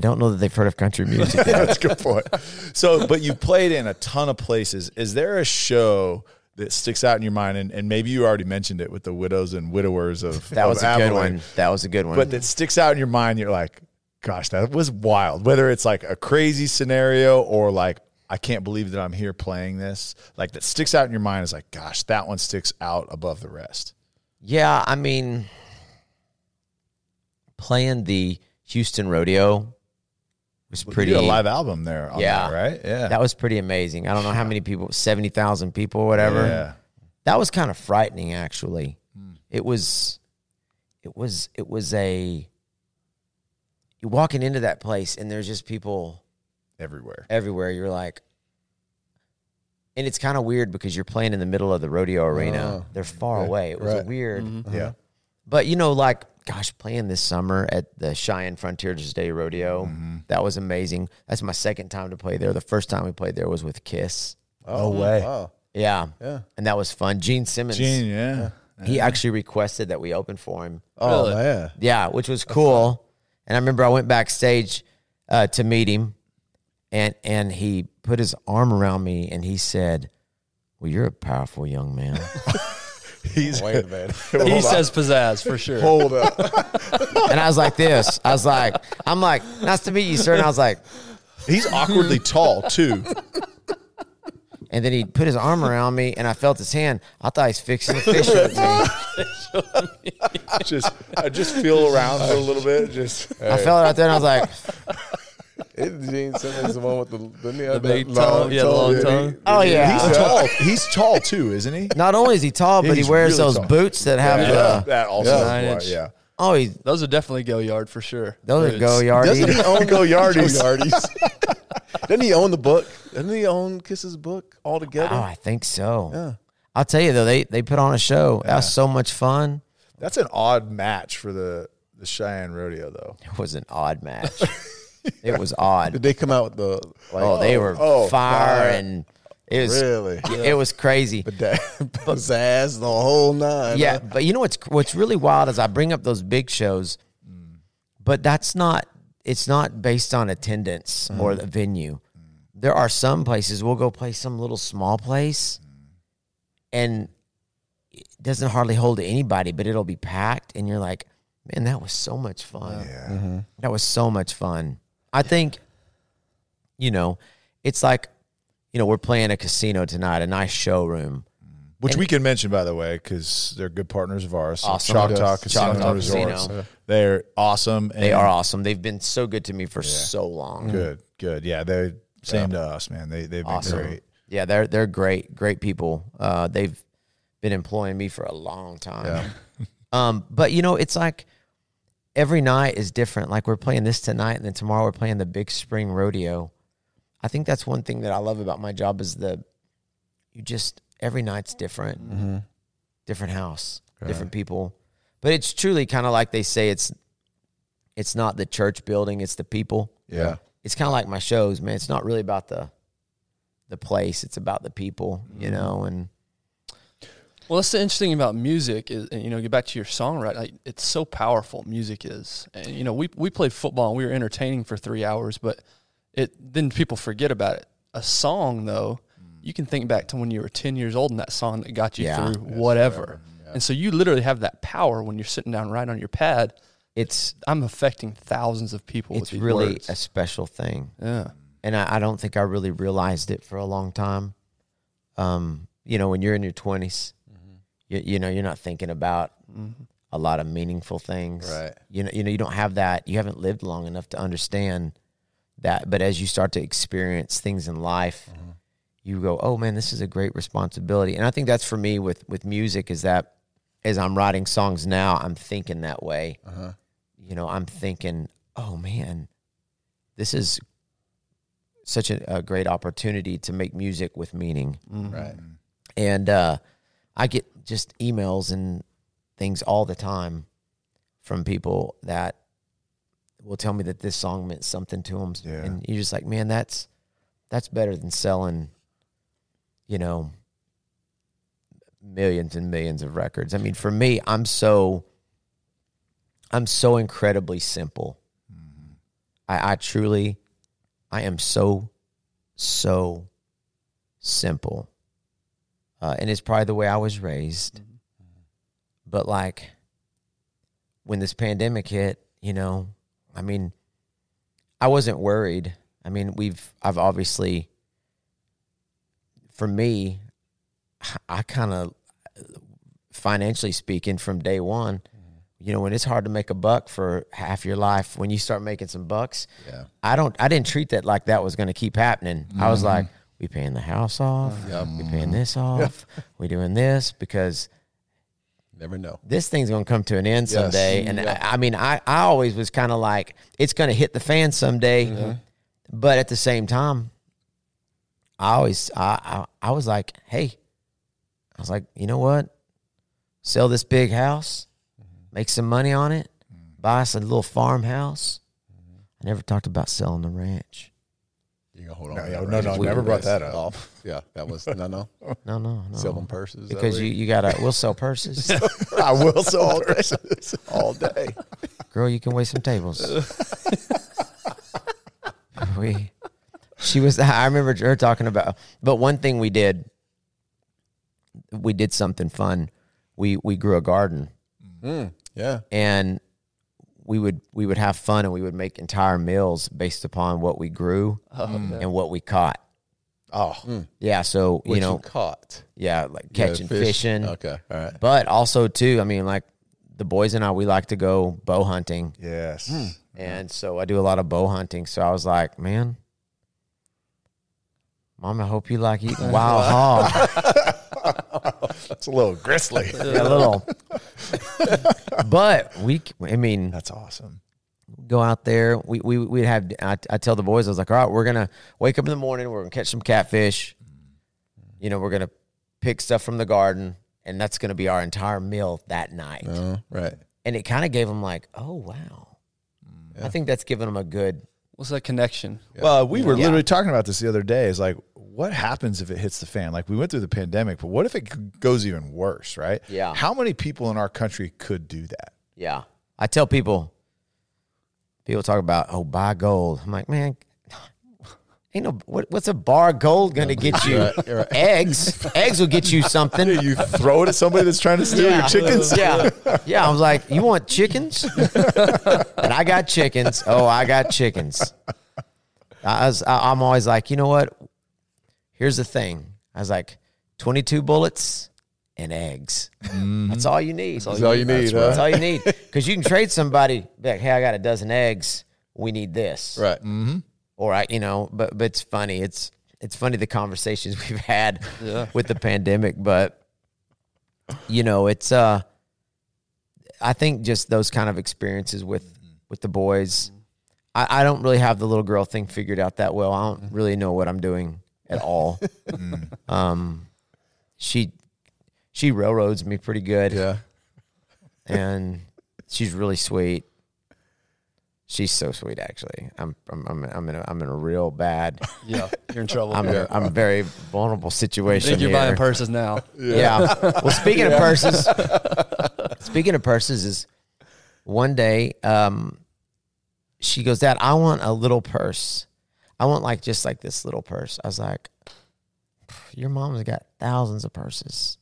don't know that they've heard of country music. That's a good point. So, but you played in a ton of places. Is there a show that sticks out in your mind? And maybe you already mentioned it with the widows and widowers of that was of a Abilene. Good one. That was a good one. But that sticks out in your mind. You're like, gosh, that was wild. Whether it's like a crazy scenario or like, I can't believe that I'm here playing this. Like that sticks out in your mind is like, gosh, that one sticks out above the rest. Yeah, I mean, playing the Houston Rodeo was pretty. You did a live album there, there, right? Yeah, that was pretty amazing. I don't know how many people, 70,000 people, or whatever. Yeah, that was kind of frightening. Actually, It was you're walking into that place and there's just people everywhere. You're like, and it's kind of weird because you're playing in the middle of the rodeo arena. They're far away. It was weird. Mm-hmm. Yeah. But, you know, like, gosh, playing this summer at the Cheyenne Frontiers Day Rodeo, that was amazing. That's my second time to play there. The first time we played there was with Kiss. Oh, no way. Wow. Yeah. Yeah. And that was fun. Gene Simmons. Gene. He actually requested that we open for him. Oh, yeah. Yeah, which was cool. Fun. And I remember I went backstage to meet him, and he put his arm around me, and he said, well, you're a powerful young man. Wait a minute. He says pizzazz for sure. Hold up. And I was like this. I'm like, nice to meet you, sir. And I was like. He's awkwardly tall, too. And then he put his arm around me, and I felt his hand. I thought he's fixing a fish with me. I just feel around for a little bit. I felt it out there, and I was like. Gene Simmons, the one with the long tongue. Oh, yeah. He's tall. He's tall, too, isn't he? Not only is he tall, but he wears really those boots that have that also. Yeah. Oh, those are definitely Goyard for sure. Those are Goyardies. Doesn't he own Goyardies? Doesn't he own the book? Doesn't he own Kiss's book altogether? Oh, I think so. Yeah. I'll tell you, though, they put on a show. Yeah. That was so much fun. That's an odd match for the Cheyenne Rodeo, though. It was an odd match. It was odd. Did they come out with the? Like, they were fire, and it was really. Yeah. It was crazy. But pizzazz, the whole nine. Yeah, but you know what's really wild is I bring up those big shows, but that's not. It's not based on attendance or the venue. There are some places we'll go play some little small place, and it doesn't hardly hold to anybody, but it'll be packed, and you're like, man, that was so much fun. Yeah. Mm-hmm. That was so much fun. I think, you know, it's like, you know, we're playing a casino tonight, a nice showroom. Which we can mention, by the way, because they're good partners of ours. Awesome. Choctaw Casino Resort. They're awesome. They are awesome. They've been so good to me for so long. Good. Yeah, they're same to us, man. They've been great. Yeah, they're great people. They've been employing me for a long time. Yeah. But, you know, it's like every night is different. Like we're playing this tonight, and then tomorrow we're playing the Big Spring Rodeo. I think that's one thing that I love about my job is every night's different, different house, different people. But it's truly kind of like they say it's not the church building, it's the people. Yeah. It's kind of like my shows, man. It's not really about the place, it's about the people, you know. And well, that's the interesting thing about music is, and, you know, get back to your songwriting. Like, it's so powerful, music is. And, you know, we played football and we were entertaining for 3 hours, but then people forget about it. A song, though, you can think back to when you were 10 years old and that song that got you through whatever. Yeah. And so you literally have that power when you're sitting down right on your pad. I'm affecting thousands of people. It's with really words. A special thing. Yeah. And I don't think I really realized it for a long time. You know, when you're in your 20s, you know, you're not thinking about a lot of meaningful things. Right. You know, you don't have that. You haven't lived long enough to understand that. But as you start to experience things in life, you go, oh, man, this is a great responsibility. And I think that's for me with music is that as I'm writing songs now, I'm thinking that way. You know, I'm thinking, oh, man, this is such a great opportunity to make music with meaning. Right. And I get just emails and things all the time from people that will tell me that this song meant something to them. Yeah. And you're just like, man, that's better than selling, you know, millions and millions of records. I mean, for me, I'm so incredibly simple. Mm-hmm. I am so simple. And it's probably the way I was raised. Mm-hmm. But like when this pandemic hit, you know, I mean, I wasn't worried. I mean, I've obviously, for me, I kind of, financially speaking, from day one, you know, when it's hard to make a buck for half your life, when you start making some bucks, I didn't treat that like that was going to keep happening. Mm-hmm. I was like, we paying the house off, we paying this off, we doing this because Never know. This thing's going to come to an end someday. And yeah. I mean, I always was kind of like, it's going to hit the fan someday. Mm-hmm. But at the same time, I was like, hey, I was like, you know what? Sell this big house, make some money on it, buy us a little farmhouse. I never talked about selling the ranch. You gonna hold on? No, never brought that up. Yeah, that was no. Selling purses because you gotta. We'll sell purses. I will sell purses all day. Girl, you can wait some tables. I remember her talking about. But one thing we did something fun. We grew a garden. Mm, yeah, and we would have fun, and we would make entire meals based upon what we grew and what we caught. Oh, yeah. So what you caught, yeah, like fishing. Okay, all right. But also too, I mean, like the boys and I, we like to go bow hunting. Yes, and so I do a lot of bow hunting. So I was like, man, Mom, I hope you like eating wild hog. It's a little gristly. Yeah, a little. But that's awesome. Go out there. We'd have, I tell the boys, I was like, all right, we're going to wake up in the morning. We're going to catch some catfish. You know, we're going to pick stuff from the garden, and that's going to be our entire meal that night. Right. And it kind of gave them like, oh, wow. Yeah. I think that's given them a good. What's that connection? Yeah. Well, we were literally talking about this the other day. It's like, what happens if it hits the fan? Like, we went through the pandemic, but what if it goes even worse, right? Yeah. How many people in our country could do that? Yeah. I tell people talk about, oh, buy gold. I'm like, man, ain't no, what's a bar of gold going to get you? You're right. Eggs. Eggs will get you something. You throw it at somebody that's trying to steal your chickens? Yeah. Yeah. I was like, you want chickens? And I got chickens. Oh, I got chickens. I'm always like, you know what? Here's the thing. I was like, 22 bullets and eggs. Mm-hmm. That's all you need. That's all you need. Because you can trade somebody, be like, hey, I got a dozen eggs. We need this. Right. Mm-hmm. Or, but it's funny. It's funny the conversations we've had with the pandemic. But, it's, I think just those kind of experiences with the boys. I don't really have the little girl thing figured out that well. I don't really know what I'm doing at all. She railroads me pretty good. Yeah. And she's really sweet. She's so sweet, actually. I'm in a real bad. Yeah, you're in trouble. I'm a very vulnerable situation. I think you're buying purses now. Yeah. Well, speaking of purses is one day, she goes, Dad, I want a little purse. I want just this little purse. I was like, your mom's got thousands of purses.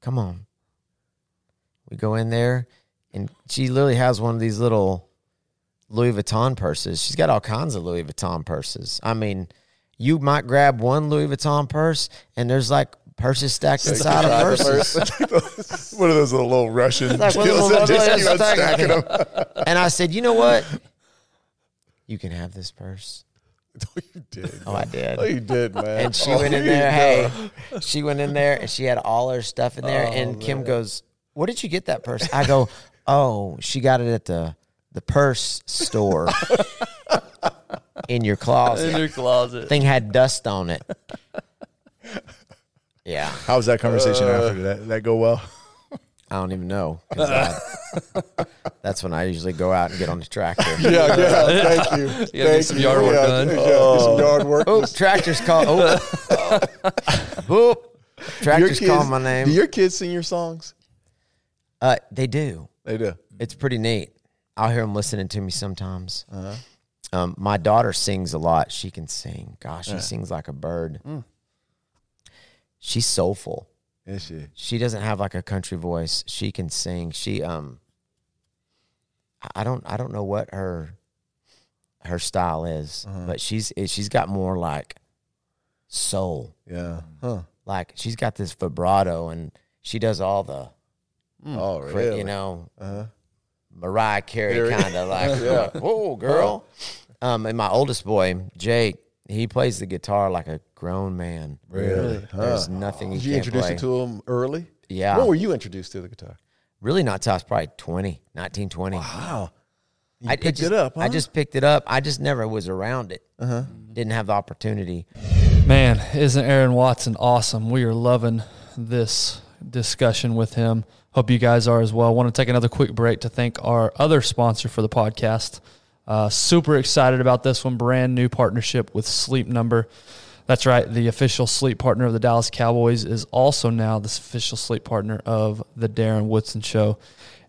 Come on. We go in there, and she literally has one of these little Louis Vuitton purses. She's got all kinds of Louis Vuitton purses. I mean, you might grab one Louis Vuitton purse, and there's purses stacked inside of purses. One of those little Russian deals. And I said, you know what? You can have this purse. Oh, you did. Oh, I did. Oh, you did, man. And she went in there. Hey, she went in there, and she had all her stuff in there. And Kim goes, "Where did you get that purse?" I go, "Oh, she got it at the purse store in your closet. In your closet. Thing had dust on it." Yeah. How was that conversation after? Did that go well? I don't even know. That's when I usually go out and get on the tractor. Yeah. Thank you. You gotta get some yard work done. Oh, tractor's call. Oh. Tractor's calling my name. Do your kids sing your songs? They do. They do. It's pretty neat. I'll hear them listening to me sometimes. Uh-huh. My daughter sings a lot. She can sing. Gosh, she sings like a bird. Mm. She's soulful. Is she? She doesn't have a country voice. She can sing. She I don't know what her style is, but she's got more soul. Yeah. Huh. She's got this vibrato, and she does all the really? Mariah Carey kind of whoa, girl. And my oldest boy, Jake, he plays the guitar like a grown man. Really? There's nothing he can't play. Did you introduce him to him early? Yeah. When were you introduced to the guitar? really not till I was probably 19, 20. Wow. I picked it up, huh? I just picked it up. I just never was around it. Uh-huh. Didn't have the opportunity. Man, isn't Aaron Watson awesome? We are loving this discussion with him. Hope you guys are as well. I want to take another quick break to thank our other sponsor for the podcast. Super excited about this one. Brand new partnership with Sleep Number. That's right. The official sleep partner of the Dallas Cowboys is also now the official sleep partner of the Darren Woodson Show.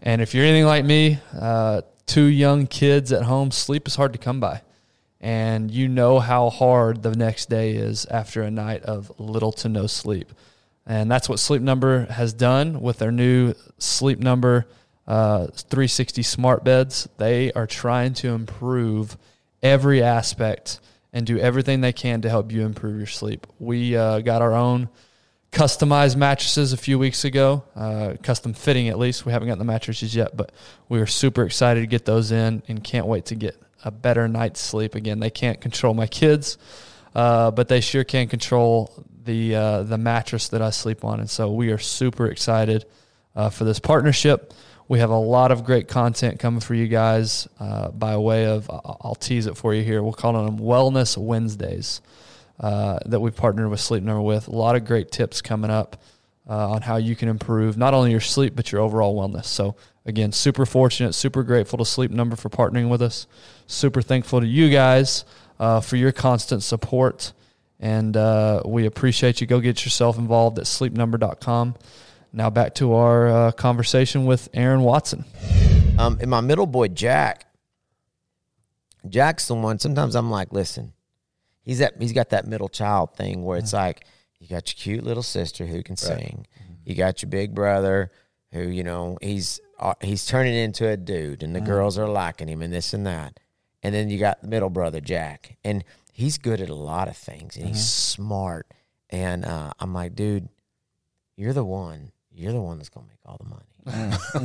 And if you're anything like me, two young kids at home, sleep is hard to come by. And you know how hard the next day is after a night of little to no sleep. And that's what Sleep Number has done with their new Sleep Number 360 smart beds. They are trying to improve every aspect and do everything they can to help you improve your sleep. We got our own customized mattresses a few weeks ago, custom fitting at least. We haven't gotten the mattresses yet, but we are super excited to get those in and can't wait to get a better night's sleep. Again, they can't control my kids, but they sure can control the mattress that I sleep on. And so we are super excited for this partnership. We have a lot of great content coming for you guys by way of, I'll tease it for you here. We'll call them Wellness Wednesdays that we've partnered with Sleep Number with. A lot of great tips coming up on how you can improve not only your sleep, but your overall wellness. So again, super fortunate, super grateful to Sleep Number for partnering with us. Super thankful to you guys for your constant support. And we appreciate you. Go get yourself involved at sleepnumber.com. Now back to our conversation with Aaron Watson. And my middle boy, Jack. Jack's the one, sometimes I'm like, listen, he's got that middle child thing where it's like, you got your cute little sister who can sing. You got your big brother who, you know, he's turning into a dude and the girls are liking him and this and that. And then you got the middle brother, Jack. And he's good at a lot of things and he's smart. And I'm like, dude, you're the one. You're the one that's going to make all the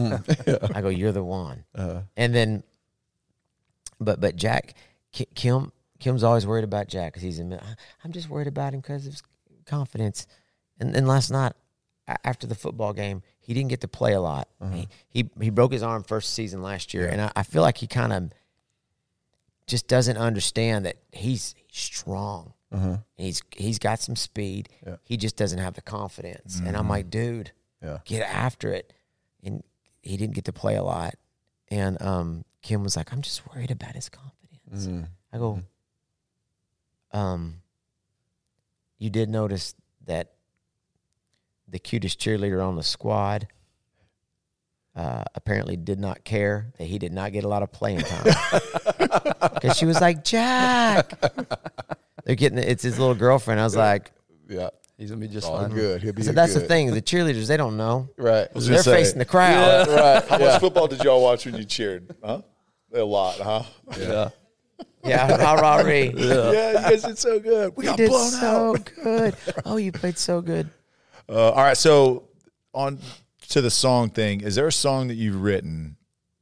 money. I go, you're the one. And then, but Jack, Kim's always worried about Jack because he's in. I'm just worried about him because of his confidence. And last night, after the football game, he didn't get to play a lot. He broke his arm first season last year, and I feel like he kind of just doesn't understand that he's strong. He's got some speed. He just doesn't have the confidence. And I'm like, dude, get after it. And he didn't get to play a lot. And Kim was like, I'm just worried about his confidence. I go, you did notice that the cutest cheerleader on the squad apparently did not care that he did not get a lot of playing time. Because she was like, Jack. They're getting it's his little girlfriend. I was like, yeah, he's gonna be just fine. Good. He'll be. So that's good. The thing. The cheerleaders, they don't know. Right. They're facing the crowd. Yeah, right. How much football did y'all watch when you cheered? Huh? A lot, huh? Yeah. Harari. Yeah, you guys did so good. We got blown out. So good. Oh, you played so good. All right. So on to the song thing. Is there a song that you've written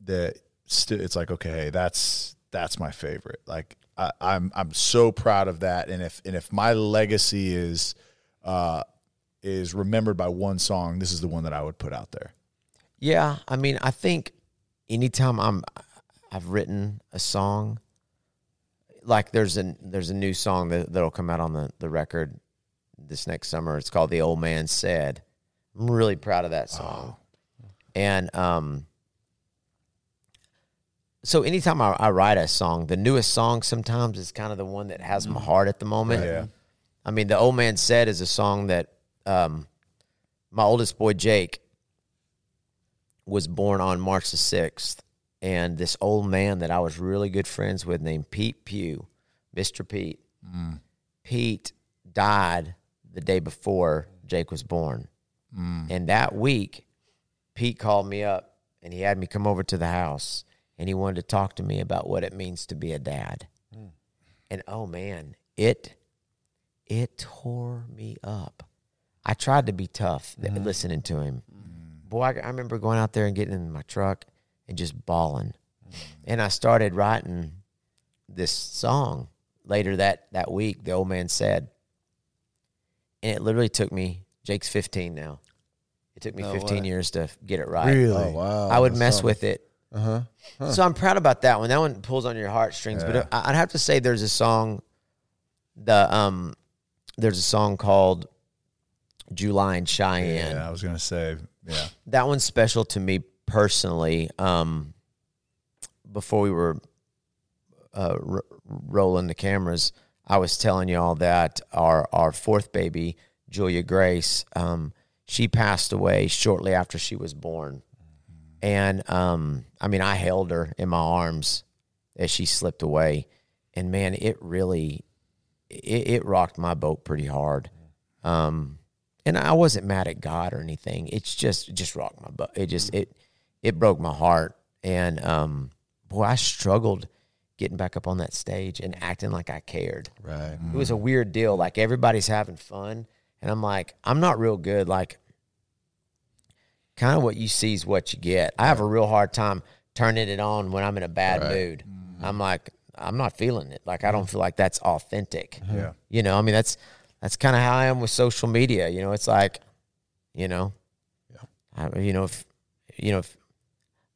that it's like, okay, that's my favorite? Like. I'm so proud of that, and if my legacy is remembered by one song, this is the one that I would put out there. Yeah, I mean, I think anytime I've written a song, like there's a new song that'll come out on the record this next summer. It's called "The Old Man Said." I'm really proud of that song, and So anytime I write a song, the newest song sometimes is kind of the one that has my heart at the moment. Yeah. I mean, The Old Man Said is a song that my oldest boy, Jake, was born on March the 6th. And this old man that I was really good friends with named Pete Pugh, Mr. Pete, Pete died the day before Jake was born. And that week, Pete called me up and he had me come over to the house. And he wanted to talk to me about what it means to be a dad. And, oh, man, it tore me up. I tried to be tough listening to him. Boy, I remember going out there and getting in my truck and just bawling. And I started writing this song later that week, The Old Man Said. And it literally took me, Jake's 15 now. It took me 15 years to get it right. Really? Oh, wow. I would mess with it. Uh-huh. Huh. So I'm proud about that one. That one pulls on your heartstrings. Yeah. But I'd have to say there's a song, there's a song called July in Cheyenne. Yeah, I was going to say, yeah. That one's special to me personally. Before we were rolling the cameras, I was telling y'all that our fourth baby, Julia Grace, she passed away shortly after she was born. And, I mean, I held her in my arms as she slipped away. And, man, it really it rocked my boat pretty hard. And I wasn't mad at God or anything. It's just rocked my boat. It just it broke my heart. And, boy, I struggled getting back up on that stage and acting like I cared. Right. It was a weird deal. Like, everybody's having fun. And I'm like, I'm not real good. Like, kind of what you see is what you get. I have a real hard time turning it on when I'm in a bad mood. Mm-hmm. I'm like, I'm not feeling it. Like, I don't feel like that's authentic. Yeah. You know, I mean, that's kind of how I am with social media. You know, it's like, you know, if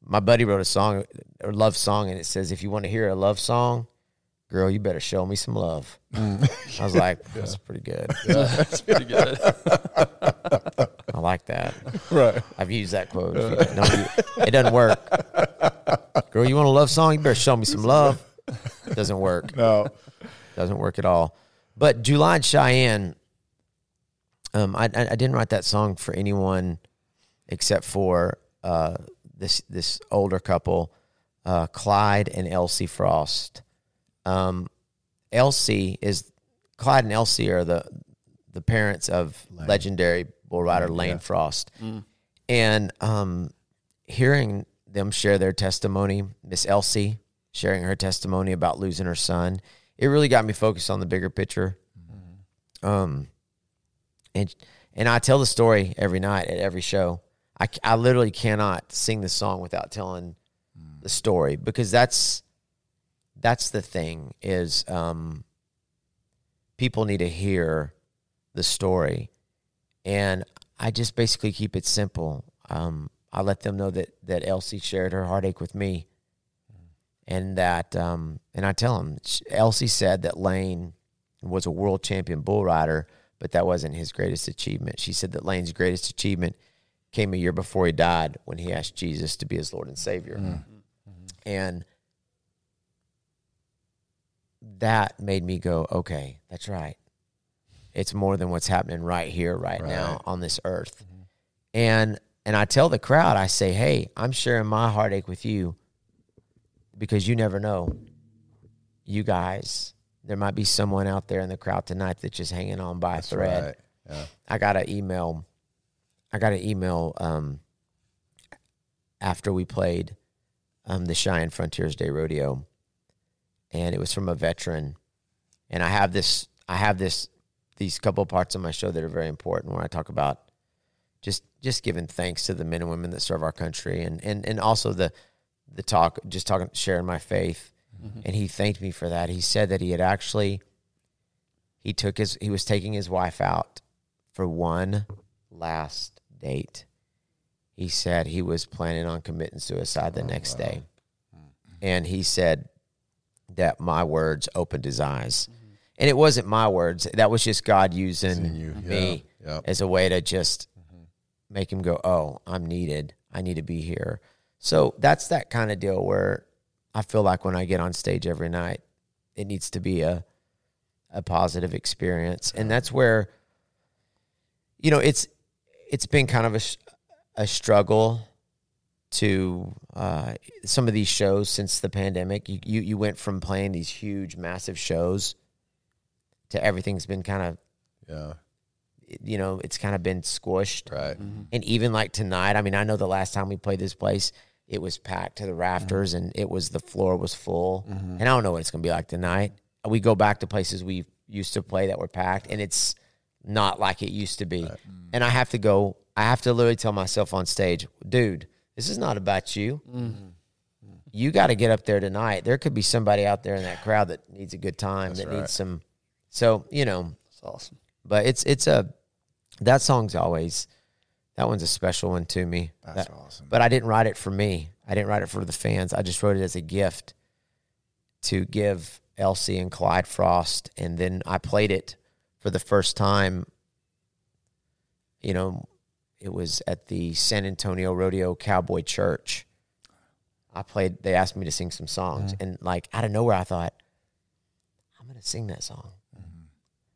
my buddy wrote a song, a love song, and it says, if you want to hear a love song, girl, you better show me some love. I was like, that's pretty good. Yeah, that's pretty good. I like that. Right. I've used that quote. It doesn't work. Girl, you want a love song? You better show me some love. It doesn't work. No. Doesn't work at all. But July in Cheyenne, I didn't write that song for anyone except for this older couple, Clyde and Elsie Frost. Clyde and Elsie are the parents of legendary bull rider Lane Frost. Mm. And hearing them share their testimony, Miss Elsie sharing her testimony about losing her son, it really got me focused on the bigger picture. Mm. And I tell the story every night at every show. I literally cannot sing this song without telling the story, because that's the thing is, people need to hear the story, and I just basically keep it simple. I let them know that Elsie shared her heartache with me, and that, and I tell them Elsie said that Lane was a world champion bull rider, but that wasn't his greatest achievement. She said that Lane's greatest achievement came a year before he died, when he asked Jesus to be his Lord and Savior. Mm-hmm. And that made me go, okay, that's right. It's more than what's happening right here, right now on this earth. Mm-hmm. And I tell the crowd, I say, hey, I'm sharing my heartache with you, because you never know. You guys, there might be someone out there in the crowd tonight that's just hanging on by a thread. Right. Yeah. I got an email after we played the Cheyenne Frontiers Day Rodeo, and it was from a veteran. And I have these couple parts of my show that are very important, where I talk about just giving thanks to the men and women that serve our country, and also sharing my faith. Mm-hmm. And he thanked me for that. He said that he had actually he was taking his wife out for one last date. He said he was planning on committing suicide the next day. And he said that my words opened his eyes. Mm-hmm. And it wasn't my words. That was just God using me as a way to just make him go, oh, I'm needed. I need to be here. So that's that kind of deal where I feel like when I get on stage every night, it needs to be a positive experience. And that's where, you know, it's been kind of a struggle to some of these shows since the pandemic. You went from playing these huge, massive shows to everything's been kind of, you know, it's kind of been squished. Right. Mm-hmm. And even like tonight, I mean, I know the last time we played this place, it was packed to the rafters, mm-hmm. and the floor was full. Mm-hmm. And I don't know what it's going to be like tonight. We go back to places we used to play that were packed, and it's not like it used to be. Right. And I have to literally tell myself on stage, dude, this is not about you. Mm-hmm. You got to get up there tonight. There could be somebody out there in that crowd that needs a good time, needs some. So, you know, it's awesome. But that song's always That one's a special one to me. That's awesome. But I didn't write it for me. I didn't write it for the fans. I just wrote it as a gift to give Elsie and Clyde Frost. And then I played it for the first time. You know, it was at the San Antonio Rodeo Cowboy Church. I played, they asked me to sing some songs. Mm-hmm. And like out of nowhere, I thought, I'm going to sing that song. Mm-hmm.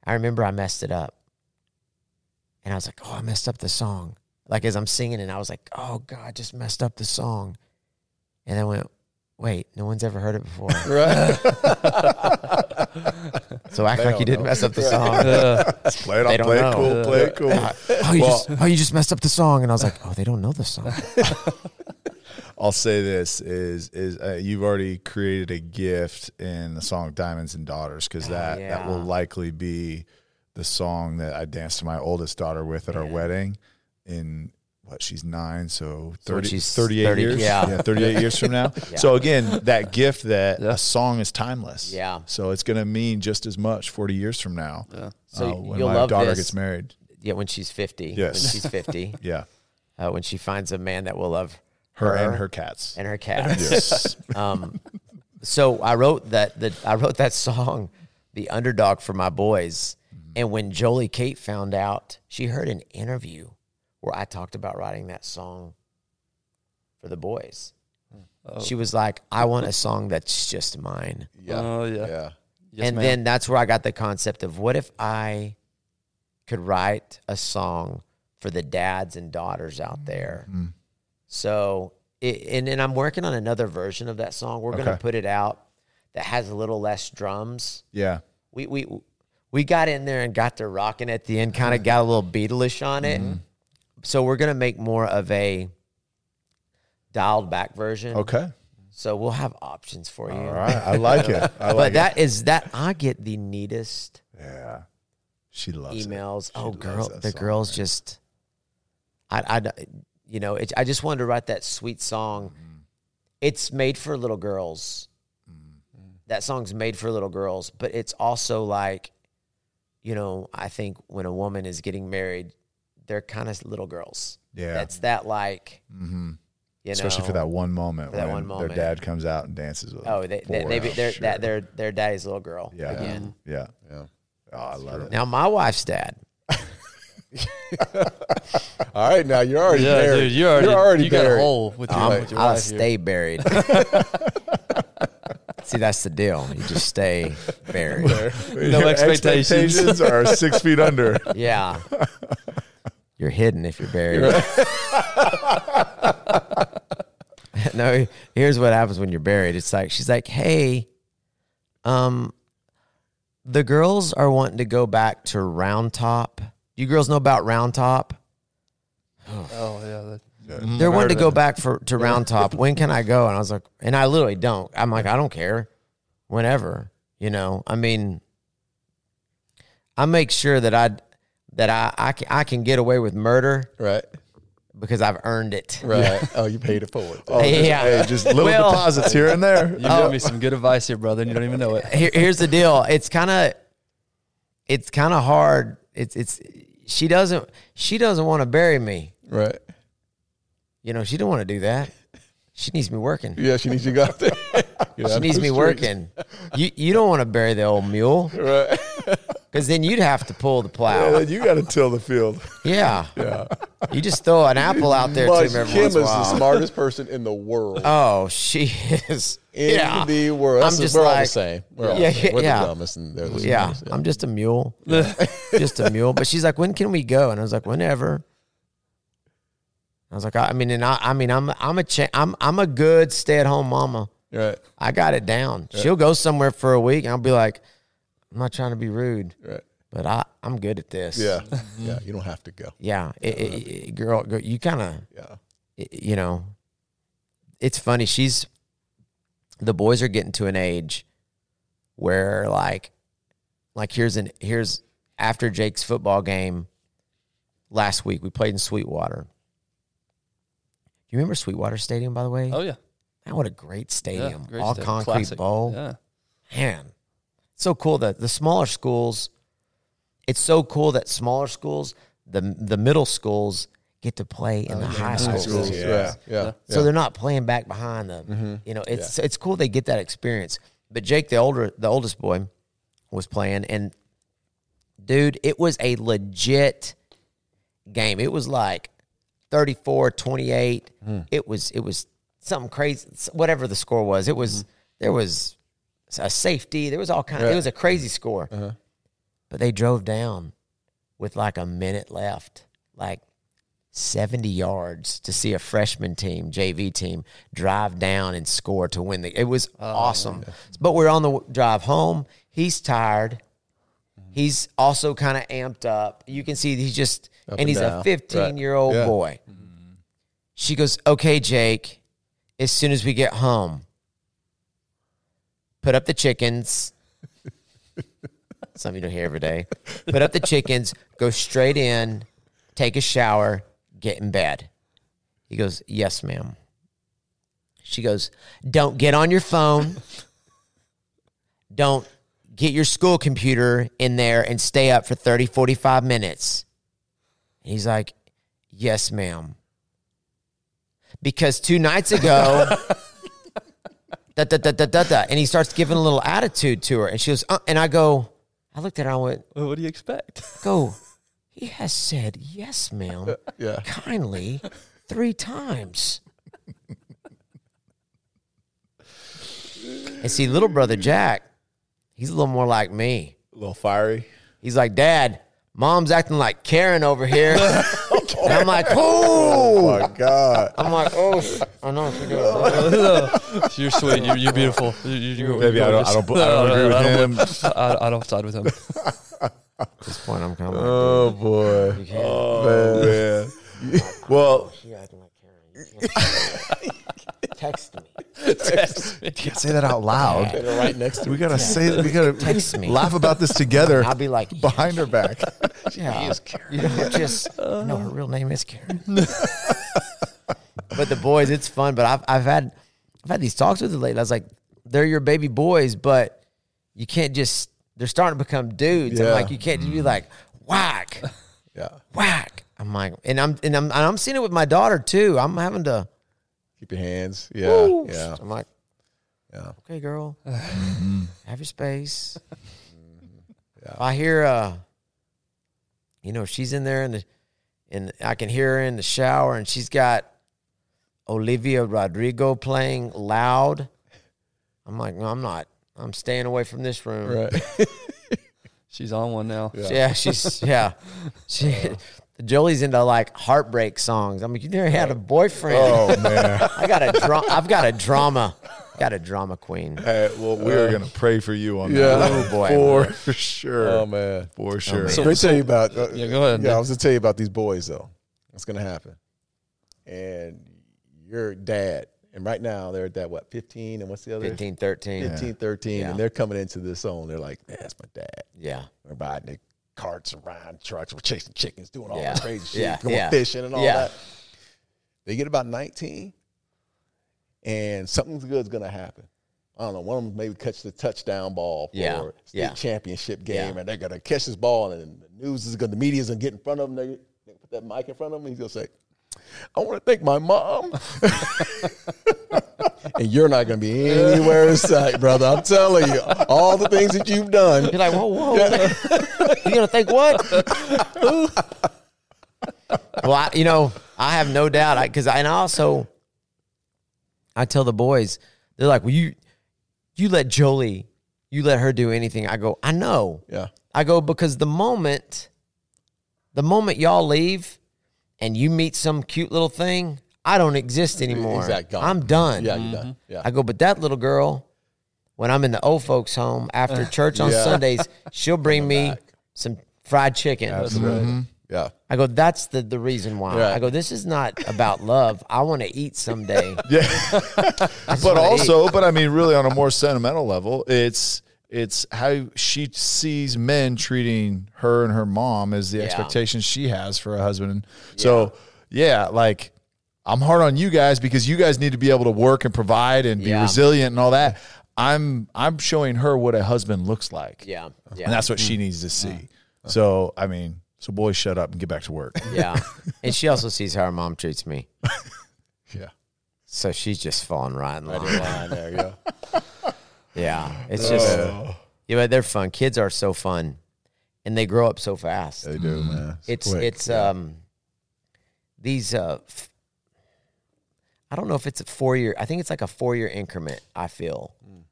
I remember I messed it up. And I was like, oh, I messed up the song. Like as I'm singing and I was like, oh God, I just messed up the song. And I went, wait, no one's ever heard it before. Right. So act like you didn't mess up the song. Play it on, play it cool. You just messed up the song. And I was like, oh, they don't know the song. I'll say this is you've already created a gift in the song Diamonds and Daughters, because that will likely be the song that I danced to my oldest daughter with at our wedding in – what, she's 9, so 38 years? Yeah, 38 years from now. Yeah. So, again, that gift that a song is timeless. Yeah. So it's going to mean just as much 40 years from now so when my daughter gets married. Yeah, when she's 50. Yes. When she's 50. Yeah. When she finds a man that will love her. Her and her cats. And her cats. Yes. So I wrote that song, The Underdog, for my boys. Mm-hmm. And when Jolie Kate found out, she heard an interview where I talked about writing that song for the boys. Oh. She was like, I want a song that's just mine. Yeah. Oh, yeah. Yeah. Yes, and then that's where I got the concept of what if I could write a song for the dads and daughters out there. Mm-hmm. So, and I'm working on another version of that song. We're going to put it out that has a little less drums. Yeah. We got in there and got to rocking at the end, kind of got a little Beatle-ish on it. Mm-hmm. So we're going to make more of a dialed-back version. Okay. So we'll have options for you. All right. I like it. But I get the neatest she loves emails. Oh, girl, the girls just, I just wanted to write that sweet song. Mm-hmm. It's made for little girls. Mm-hmm. That song's made for little girls. But it's also like, you know, I think when a woman is getting married, they're kind of little girls. Yeah. That's that like, mm-hmm. you know. Especially for that one moment when their dad comes out and dances with them. Oh, their daddy's little girl again. Yeah. Yeah. Oh, I love it. Now, my wife's dad. All right, now you're already buried. Dude, you're already buried. You got a hole with your wife. I'll stay buried. See, that's the deal. You just stay buried. No expectations are 6 feet under. Yeah. You're hidden if you're buried. No, here's what happens when you're buried. It's like, she's like, hey, the girls are wanting to go back to Round Top. You girls know about Round Top? Oh, yeah. They're wanting to go back to Round Top. When can I go? And I was like, and I literally don't. I'm like, I don't care. Whenever, you know, I mean, I make sure that I can get away with murder, right? Because I've earned it, right? Yeah. Oh, you paid it forward. Oh, yeah, hey, just little deposits here and there. You gave me some good advice here, brother, and you don't even know it. Here's the deal: it's kind of hard. It's she doesn't want to bury me, right? You know, she don't want to do that. She needs me working. Yeah, she needs you out there. She needs me working. You don't want to bury the old mule, right? Because then you'd have to pull the plow. Yeah, you got to till the field. Yeah. Yeah. You just throw an apple out there to him every Kim once in a while. Is the smartest person in the world. Oh, she is. In the world. We're all the same. We're the dumbest. And they're the smartest. Yeah. I'm just a mule. Yeah. Just a mule. But she's like, when can we go? And I was like, whenever. I was like, I'm a good stay-at-home mama. Right. I got it down. Right. She'll go somewhere for a week, and I'll be like, I'm not trying to be rude, right? But I'm good at this. Yeah, yeah. You don't have to go. Yeah, girl, you kind of. Yeah. You know, it's funny. The boys are getting to an age where like here's after Jake's football game last week. We played in Sweetwater. You remember Sweetwater Stadium, by the way? Oh yeah. Man, what a great stadium! Yeah, great all stadium. Concrete classic. Bowl. Yeah. Man. So cool that the smaller schools, the middle schools get to play in the high schools. So they're not playing back behind them. Mm-hmm. You know, it's cool they get that experience. But Jake, the oldest boy, was playing, and dude, it was a legit game. It was like 34, 28. Mm. It was something crazy. Whatever the score was, it was there was a safety. There was all kinds. Yeah. It was a crazy score. Uh-huh. But they drove down with like a minute left, like 70 yards to see a freshman team, JV team, drive down and score to win the. It was awesome. Yeah. But we're on the drive home. He's tired. He's also kind of amped up. You can see he's just – and he's a 15-year-old boy. Mm-hmm. She goes, okay, Jake, as soon as we get home, put up the chickens. Something you don't hear every day. Put up the chickens, go straight in, take a shower, get in bed. He goes, yes, ma'am. She goes, don't get on your phone. Don't get your school computer in there and stay up for 30, 45 minutes. And he's like, yes, ma'am. Because 2 nights ago, and he starts giving a little attitude to her. And she goes, and I go, I looked at her and I went, well, what do you expect? Go, he has said, yes, ma'am, kindly 3 times. And see, little brother Jack, he's a little more like me. A little fiery. He's like, Dad, Mom's acting like Karen over here. And I'm like, oh my God. I'm like, oh, I know what you're doing. You're sweet. You're beautiful. Maybe I don't agree with him. I don't side with him. At this point, I'm kind of like, oh boy. You can't. Oh man. Well, you're acting like Karen. Text me. You can't say that out loud. They're right next to me. We gotta say that. We gotta text me. Laugh about this together. I'll be like behind her back. She is Karen. You know, her real name is Karen. But the boys, it's fun. But I've had these talks with the lady. I was like, they're your baby boys, but you can't just. They're starting to become dudes. Yeah. I'm like, you can't just be like whack. Yeah. Whack. I'm like, and I'm seeing it with my daughter too. I'm having to. Keep your hands. Yeah. Woo. Yeah. I'm like, yeah. Okay, girl. Have your space. Yeah. I hear, she's in there and I can hear her in the shower and she's got Olivia Rodrigo playing loud. I'm like, no, I'm not. I'm staying away from this room. Right. She's on one now. Yeah. Jolie's into like heartbreak songs. I mean, you never had a boyfriend. Oh man, I've got a drama queen. Hey, well, we're gonna pray for you on that. Oh boy, for sure. Oh man, for sure. Oh, so, let me tell you about. Go ahead. Yeah, man. I was gonna tell you about these boys though. What's gonna happen? And your dad, and right now they're at that 15, and what's the other? 15, 13. 15, 13, and they're coming into this zone. They're like, man, that's my dad. Yeah, we're riding it. Carts around trucks, we're chasing chickens, doing all that crazy shit, going fishing and all that. They get about 19, and something good's gonna happen. I don't know. One of them maybe catch the touchdown ball for a state championship game, and they're gonna catch this ball, and the news is the media's gonna get in front of them. They put that mic in front of them, and he's gonna say, "I want to thank my mom." And you're not going to be anywhere in sight, brother. I'm telling you, all the things that you've done. You're like, whoa. You're going to think what? Well, I have no doubt. I tell the boys, they're like, well, you let her do anything. I go, I know. Yeah. I go, because the moment y'all leave and you meet some cute little thing, I don't exist anymore. Exactly. I'm done. Yeah, you're done. Yeah. I go, but that little girl, when I'm in the old folks' home after church on Sundays, she'll bring me some fried chicken. Absolutely. Mm-hmm. Yeah. I go, that's the reason why. Right. I go, this is not about love. I want to eat someday. Yeah. Really on a more sentimental level, it's how she sees men treating her and her mom as the expectations she has for a husband. So, like, I'm hard on you guys because you guys need to be able to work and provide and be resilient and all that. I'm showing her what a husband looks like. Yeah. And that's what she needs to see. So, I mean, So boys, shut up and get back to work. Yeah. And she also sees how her mom treats me. Yeah. So she's just falling right in line. There you go. Yeah. It's just, you know, they're fun. Kids are so fun. And they grow up so fast. They do, man. It's I don't know if it's a 4-year. I think it's like a 4-year increment, I feel. Mm.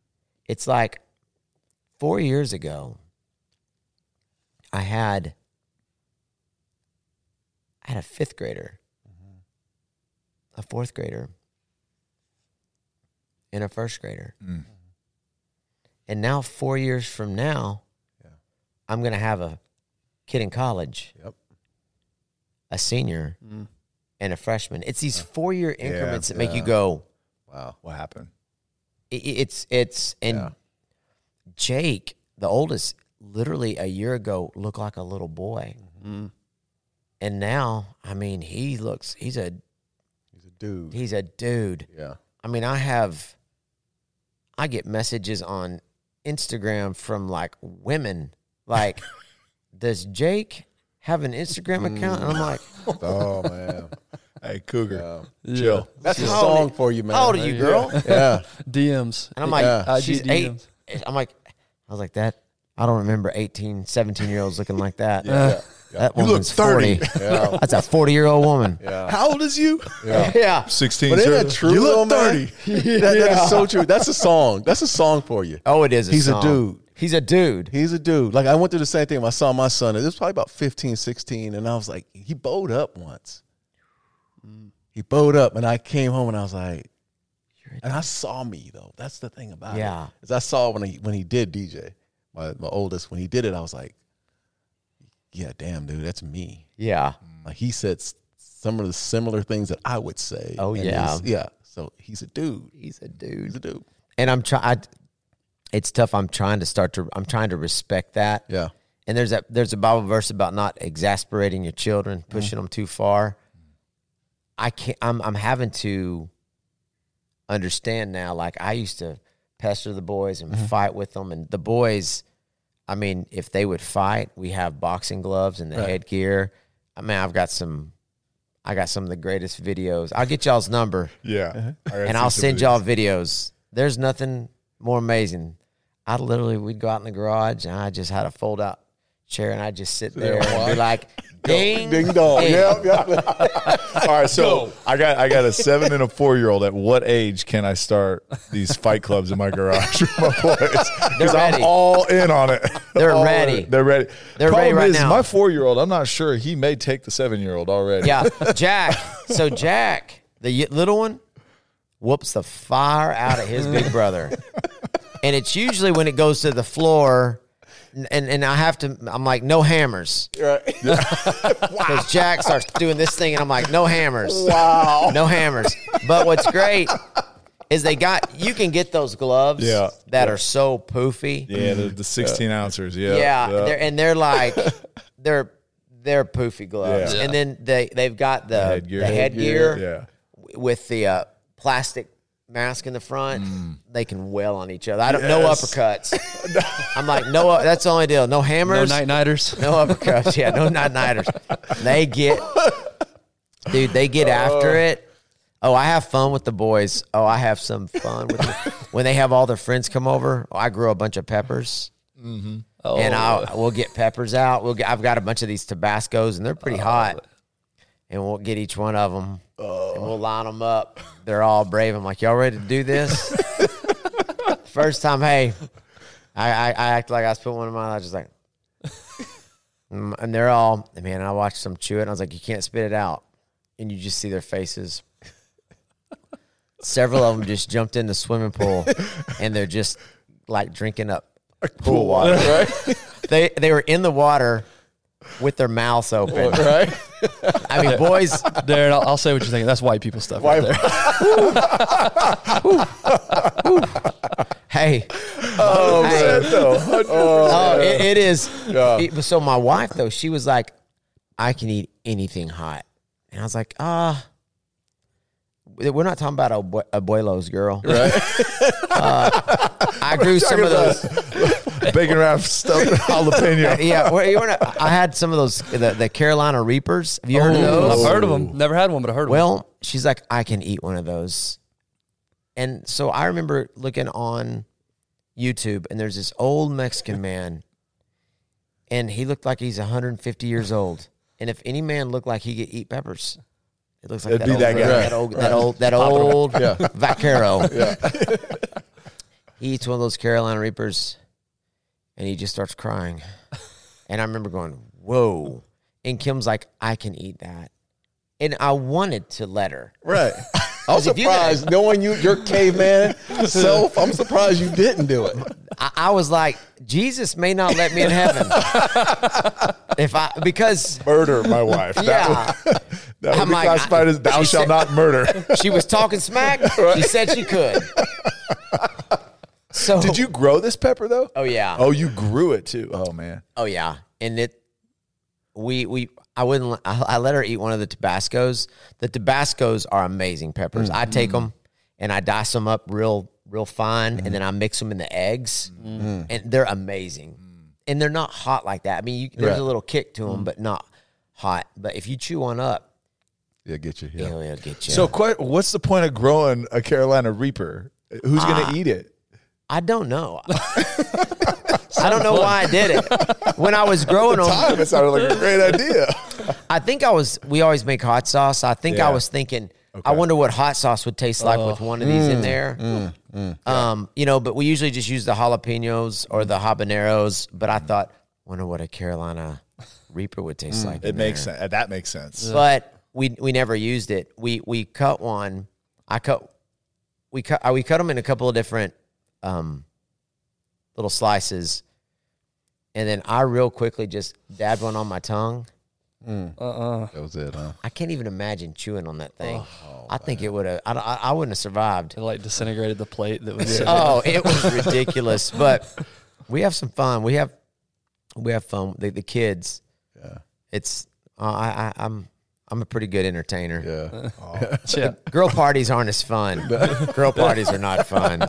It's like 4 years ago, I had a 5th grader, mm-hmm. a 4th grader, and a 1st grader. Mm. And now 4 years from now, I'm going to have a kid in college, yep. a senior, mm. and a freshman. It's these 4-year increments that make you go, wow, what happened? And Jake, the oldest, literally a year ago looked like a little boy. Mm-hmm. And now, I mean, he's a dude. He's a dude. Yeah. I mean, I get messages on Instagram from like women. Like, does Jake have an Instagram account? And I'm like, oh, man. Hey, Cougar, chill. That's a song for you, man. How old are you, girl? Yeah. DMs. And I'm like, she's 8. I was like, I don't remember 18, 17-year-olds looking like that. That woman's 30. 40. Yeah. That's a 40-year-old woman. Yeah. How old is you? Yeah. 16. But isn't that true? You look 30. That is so true. That's a song. That's a song for you. Oh, it is a song. He's a dude. He's a dude. Like, I went through the same thing. I saw my son. It was probably about 15, 16, and I was like, he bowed up once. He bowed up, and I came home, and I was like, and I saw me, though. That's the thing about it. Is I saw when he did DJ, my oldest, when he did it, I was like, yeah, damn, dude, that's me. Yeah. Like, he said some of the similar things that I would say. Oh, yeah. Yeah. So he's a dude. He's a dude. And I'm trying... It's tough. I'm trying to respect that. Yeah. And there's a Bible verse about not exasperating your children, pushing them too far. I can't. I'm having to understand now. Like, I used to pester the boys and fight with them, and the boys. I mean, if they would fight, we have boxing gloves and the headgear. I mean, I got some of the greatest videos. I'll get y'all's number. Yeah. And I'll send y'all videos. There's nothing more amazing. We'd go out in the garage, and I just had a fold out chair, and I just sit there and be like, ding, ding dong. Yeah. All right, so I got a 7 and a 4-year-old. At what age can I start these fight clubs in my garage with my boys? Because I'm all in on it. They're ready. They're ready right now. My 4-year-old, I'm not sure. He may take the 7-year-old already. Yeah, Jack. So Jack, the little one, whoops the fire out of his big brother. And it's usually when it goes to the floor, and I'm like, no hammers. Right. Because Jack starts doing this thing, and I'm like, no hammers. Wow. No hammers. But what's great is you can get those gloves that are so poofy. Yeah, the 16-ouncer. Yeah. Yeah. They're poofy gloves. Yeah. And then they've got the headgear with the plastic mask in the front. They can wail on each other. I don't know uppercuts. I'm like, no, that's the only deal. No hammers, no night-nighters, no uppercuts. Yeah, no night-nighters. They get after it. Oh, I have fun with the boys. Oh, I have some fun with them. When they have all their friends come over, I grow a bunch of peppers. Mm-hmm. Oh. And we'll get peppers out. I've got a bunch of these Tabascos, and they're pretty hot. And we'll get each one of them, and we'll line them up. They're all brave. I'm like, y'all ready to do this? First time, hey, I act like I spilled one of mine. I was just like, and they're all, man, I watched them chew it, and I was like, you can't spit it out. And you just see their faces. Several of them just jumped in the swimming pool, and they're just like drinking up pool water. Right? They were in the water with their mouths open. Right? I mean, boys. Darren, I'll say what you're thinking. That's white people stuff right there. Hey. Oh, man, though. It is. Yeah. So my wife, though, she was like, I can eat anything hot. And I was like, we're not talking about Abuelo's girl. Right? I grew some of those. bacon wrap stuffed jalapeno. Yeah, well, you wanna, I had some of those, the Carolina Reapers. Have you heard of those? I've heard of them. Never had one, but I heard of them. Well, she's like, I can eat one of those. And so I remember looking on YouTube, and there's this old Mexican man, and he looked like he's 150 years old. And if any man looked like he could eat peppers, it looks like that old yeah. Vaquero. Yeah. He eats one of those Carolina Reapers, and he just starts crying. And I remember going, whoa. And Kim's like, I can eat that. And I wanted to let her. Right. I'm surprised, knowing your caveman self, I'm surprised you didn't do it. I was like, Jesus may not let me in heaven. Because murder my wife. Yeah. That would be classified as thou shalt not murder. She was talking smack. Right. She said she could. So did you grow this pepper, though? Oh, yeah. Oh, you grew it, too. Oh, man. Oh, yeah. And I let her eat one of the Tabascos. The Tabascos are amazing peppers. Mm-hmm. I take them and I dice them up real fine, mm-hmm. and then I mix them in the eggs, mm-hmm. and they're amazing. Mm-hmm. And they're not hot like that. I mean, there's a little kick to them, mm-hmm. but not hot. But if you chew one up, it'll get you. Yeah. It'll get you. So, what's the point of growing a Carolina Reaper? Who's going to eat it? I don't know. I don't know why I did it. When I was growing on time, it sounded like a great idea. I think we always make hot sauce. I think I was thinking, okay, I wonder what hot sauce would taste like with one of these in there. But we usually just use the jalapenos or the habaneros. But I thought, wonder what a Carolina Reaper would taste like. It makes sense. That makes sense. But we never used it. We cut one. We cut them in a couple of different little slices, and then I real quickly just dabbed one on my tongue. That was it, huh? I can't even imagine chewing on that thing. I think it would have. I wouldn't have survived. It disintegrated the plate that was. It was ridiculous. But we have some fun. We have fun. The kids. Yeah. It's I'm a pretty good entertainer. Yeah. Girl parties aren't as fun. Girl parties are not fun.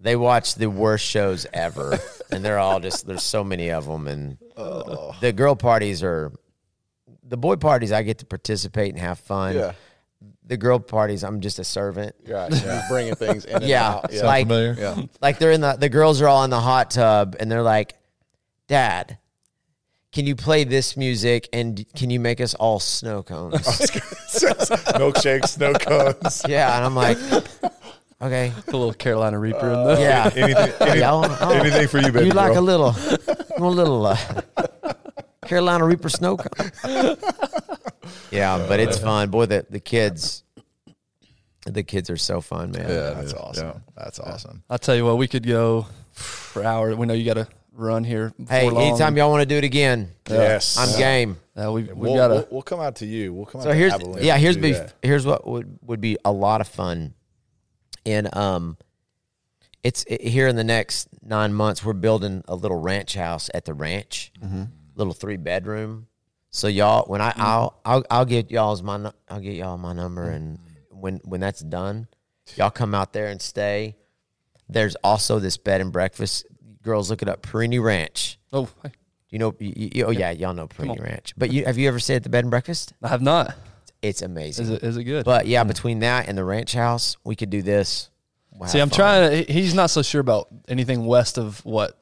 They watch the worst shows ever, and they're all just, there's so many of them, and the girl parties are, the boy parties I get to participate and have fun. Yeah. The girl parties, I'm just a servant. Right, yeah. Bringing things in and out. Yeah. Like, familiar? Yeah. Like they're in the girls are all in the hot tub, and they're like, Dad, can you play this music, and can you make us all snow cones? Milkshakes, snow cones. Yeah, and I'm like... Okay. Put a little Carolina Reaper in there. Yeah. Anything for you, baby. You like girl. a little Carolina Reaper snow cone. Yeah, but it's fun. Boy, the kids are so fun, man. Yeah, that's awesome. Yeah. That's awesome. I'll tell you what, we could go for hours. We know you got to run here. Hey, anytime y'all want to do it again, yes, I'm game. We'll come out to you. We'll come out. So here's Abilene. Yeah, here's what would be a lot of fun. And here in the next 9 months, we're building a little ranch house at the ranch, mm-hmm. little 3-bedroom. So y'all, when I'll get y'all my number, and when that's done, y'all come out there and stay. There's also this bed and breakfast. Girls, look it up, Perini Ranch. Oh, hi. You know, y'all know Perini Ranch. But have you ever stayed at the bed and breakfast? I have not. It's amazing. Is it good? But, yeah, between that and the ranch house, we could do this. We'll see, I'm trying to – he's not so sure about anything west of what?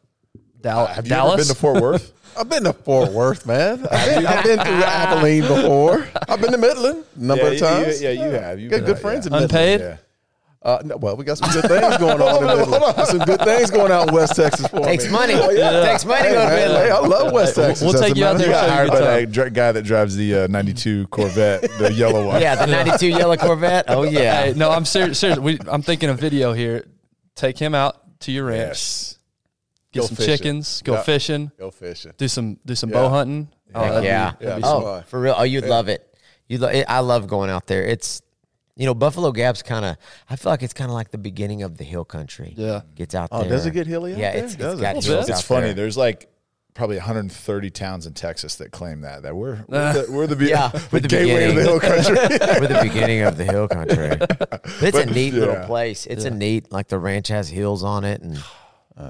Have you ever been to Fort Worth? I've been to Fort Worth, man. I've been through Abilene before. I've been to Midland a number of times. You have. You've got good friends in Midland. Unpaid? Yeah. No, well, we got some good things going on in Midland. Some good things going out in West Texas for Takes me. Money. Oh, yeah. Takes money. Takes money to Midland. Hey, I love West Texas. We'll take you out there. You got hired by that guy that drives the 92 Corvette, the yellow one. Yeah, the 92 yellow Corvette. Oh, yeah. Hey, no, I'm serious. I'm thinking a video here. Take him out to your ranch. Yes. Get some chickens. Go fishing. Go fishing. Do some bow hunting. Oh, yeah. Oh, for real. Oh, you'd love it. I love going out there. It's... You know, Buffalo Gap's I feel like it's kind of like the beginning of the hill country. Yeah. Gets out there. Oh, does it get hilly out there? Yeah, it's got hills out there. It's funny. There's probably 130 towns in Texas that claim that we're the gateway of the hill country. We're the beginning of the hill country. But it's a neat little place. It's a neat, the ranch has hills on it, and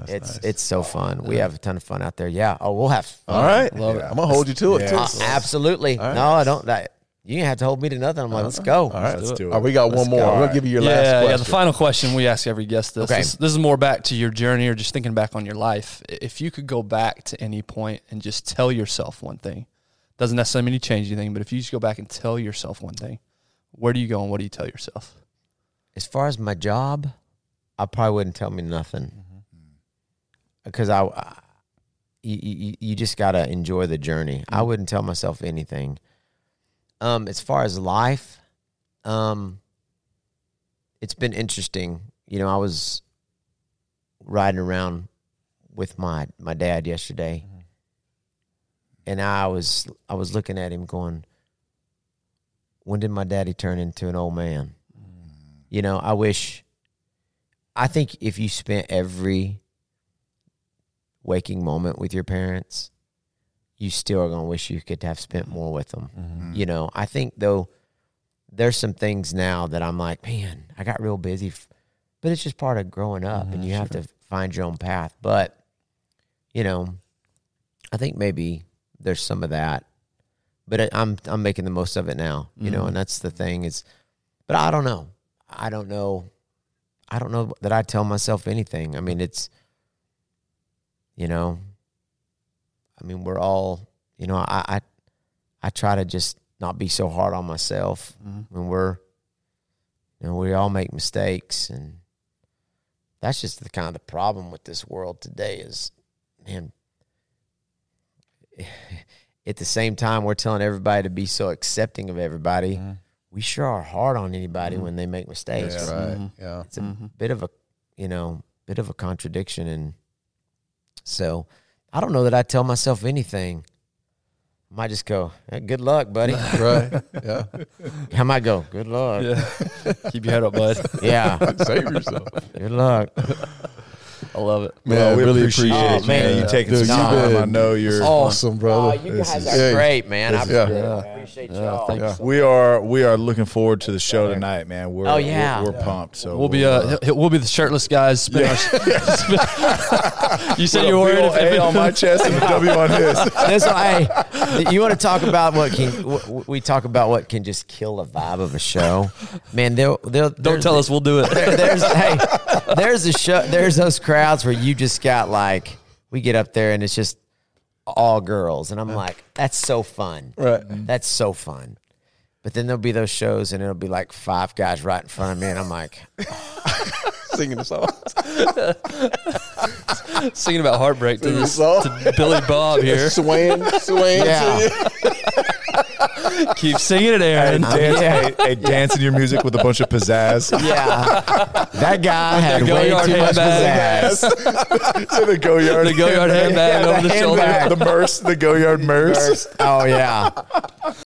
It's nice. It's so fun. We have a ton of fun out there. Yeah. Oh, we'll have fun. All right. Yeah. I'm going to hold you to it, too. Absolutely. Right. No, I don't. You didn't have to hold me to nothing. I'm like, let's go. All right. Let's do it. All right, we got one more. We'll give you your last question. Yeah, the final question we ask every guest. This is more back to your journey or just thinking back on your life. If you could go back to any point and just tell yourself one thing, doesn't necessarily mean you change anything, but if you just go back and tell yourself one thing, where do you go and what do you tell yourself? As far as my job, I probably wouldn't tell me nothing. Because you just got to enjoy the journey. I wouldn't tell myself anything. As far as life, it's been interesting. You know, I was riding around with my dad yesterday, and I was looking at him going, when did my daddy turn into an old man? You know, I think if you spent every waking moment with your parents, you still are going to wish you could have spent more with them. You know, I think though, there's some things now that I'm like, man, I got real busy, but it's just part of growing up and you have to find your own path. But, you know, I think maybe there's some of that, but I'm making the most of it now, you know, and that's the thing is, but I don't know. I don't know that I tell myself anything. I mean, it's, you know, I mean, we're all, you know, I try to just not be so hard on myself when we all make mistakes, and that's just the kind of problem with this world today is, man, at the same time we're telling everybody to be so accepting of everybody. We sure are hard on anybody when they make mistakes. Yeah, right. Yeah. It's a bit of a contradiction, and so I don't know that I tell myself anything. I might just go, hey, good luck, buddy. Right. Yeah. I might go, good luck. Yeah. Keep your head up, bud. Yeah. Save yourself. Good luck. I love it. Man, well, we really appreciate it. Man, you taking some time. I know you're awesome, brother. You guys are great, man. I appreciate y'all. We are looking forward to the show tonight, man. We're pumped. So we'll be the shirtless guys. You said you were wearing A on my chest and a W on his. You want to talk about what can just kill the vibe of a show, man? Don't tell us, we'll do it. There's a show. There's those crowds where you just got like, we get up there and it's just all girls, and I'm like, that's so fun. Right. That's so fun. But then there'll be those shows and it'll be like five guys right in front of me, and I'm like singing the songs, singing about heartbreak to Billy Bob here, swaying. Yeah. Keep singing it, Aaron. Dancing your music with a bunch of pizzazz. Yeah. That guy had way too much pizzazz. So the Goyard handbag over the shoulder. The Goyard merce. Oh, yeah.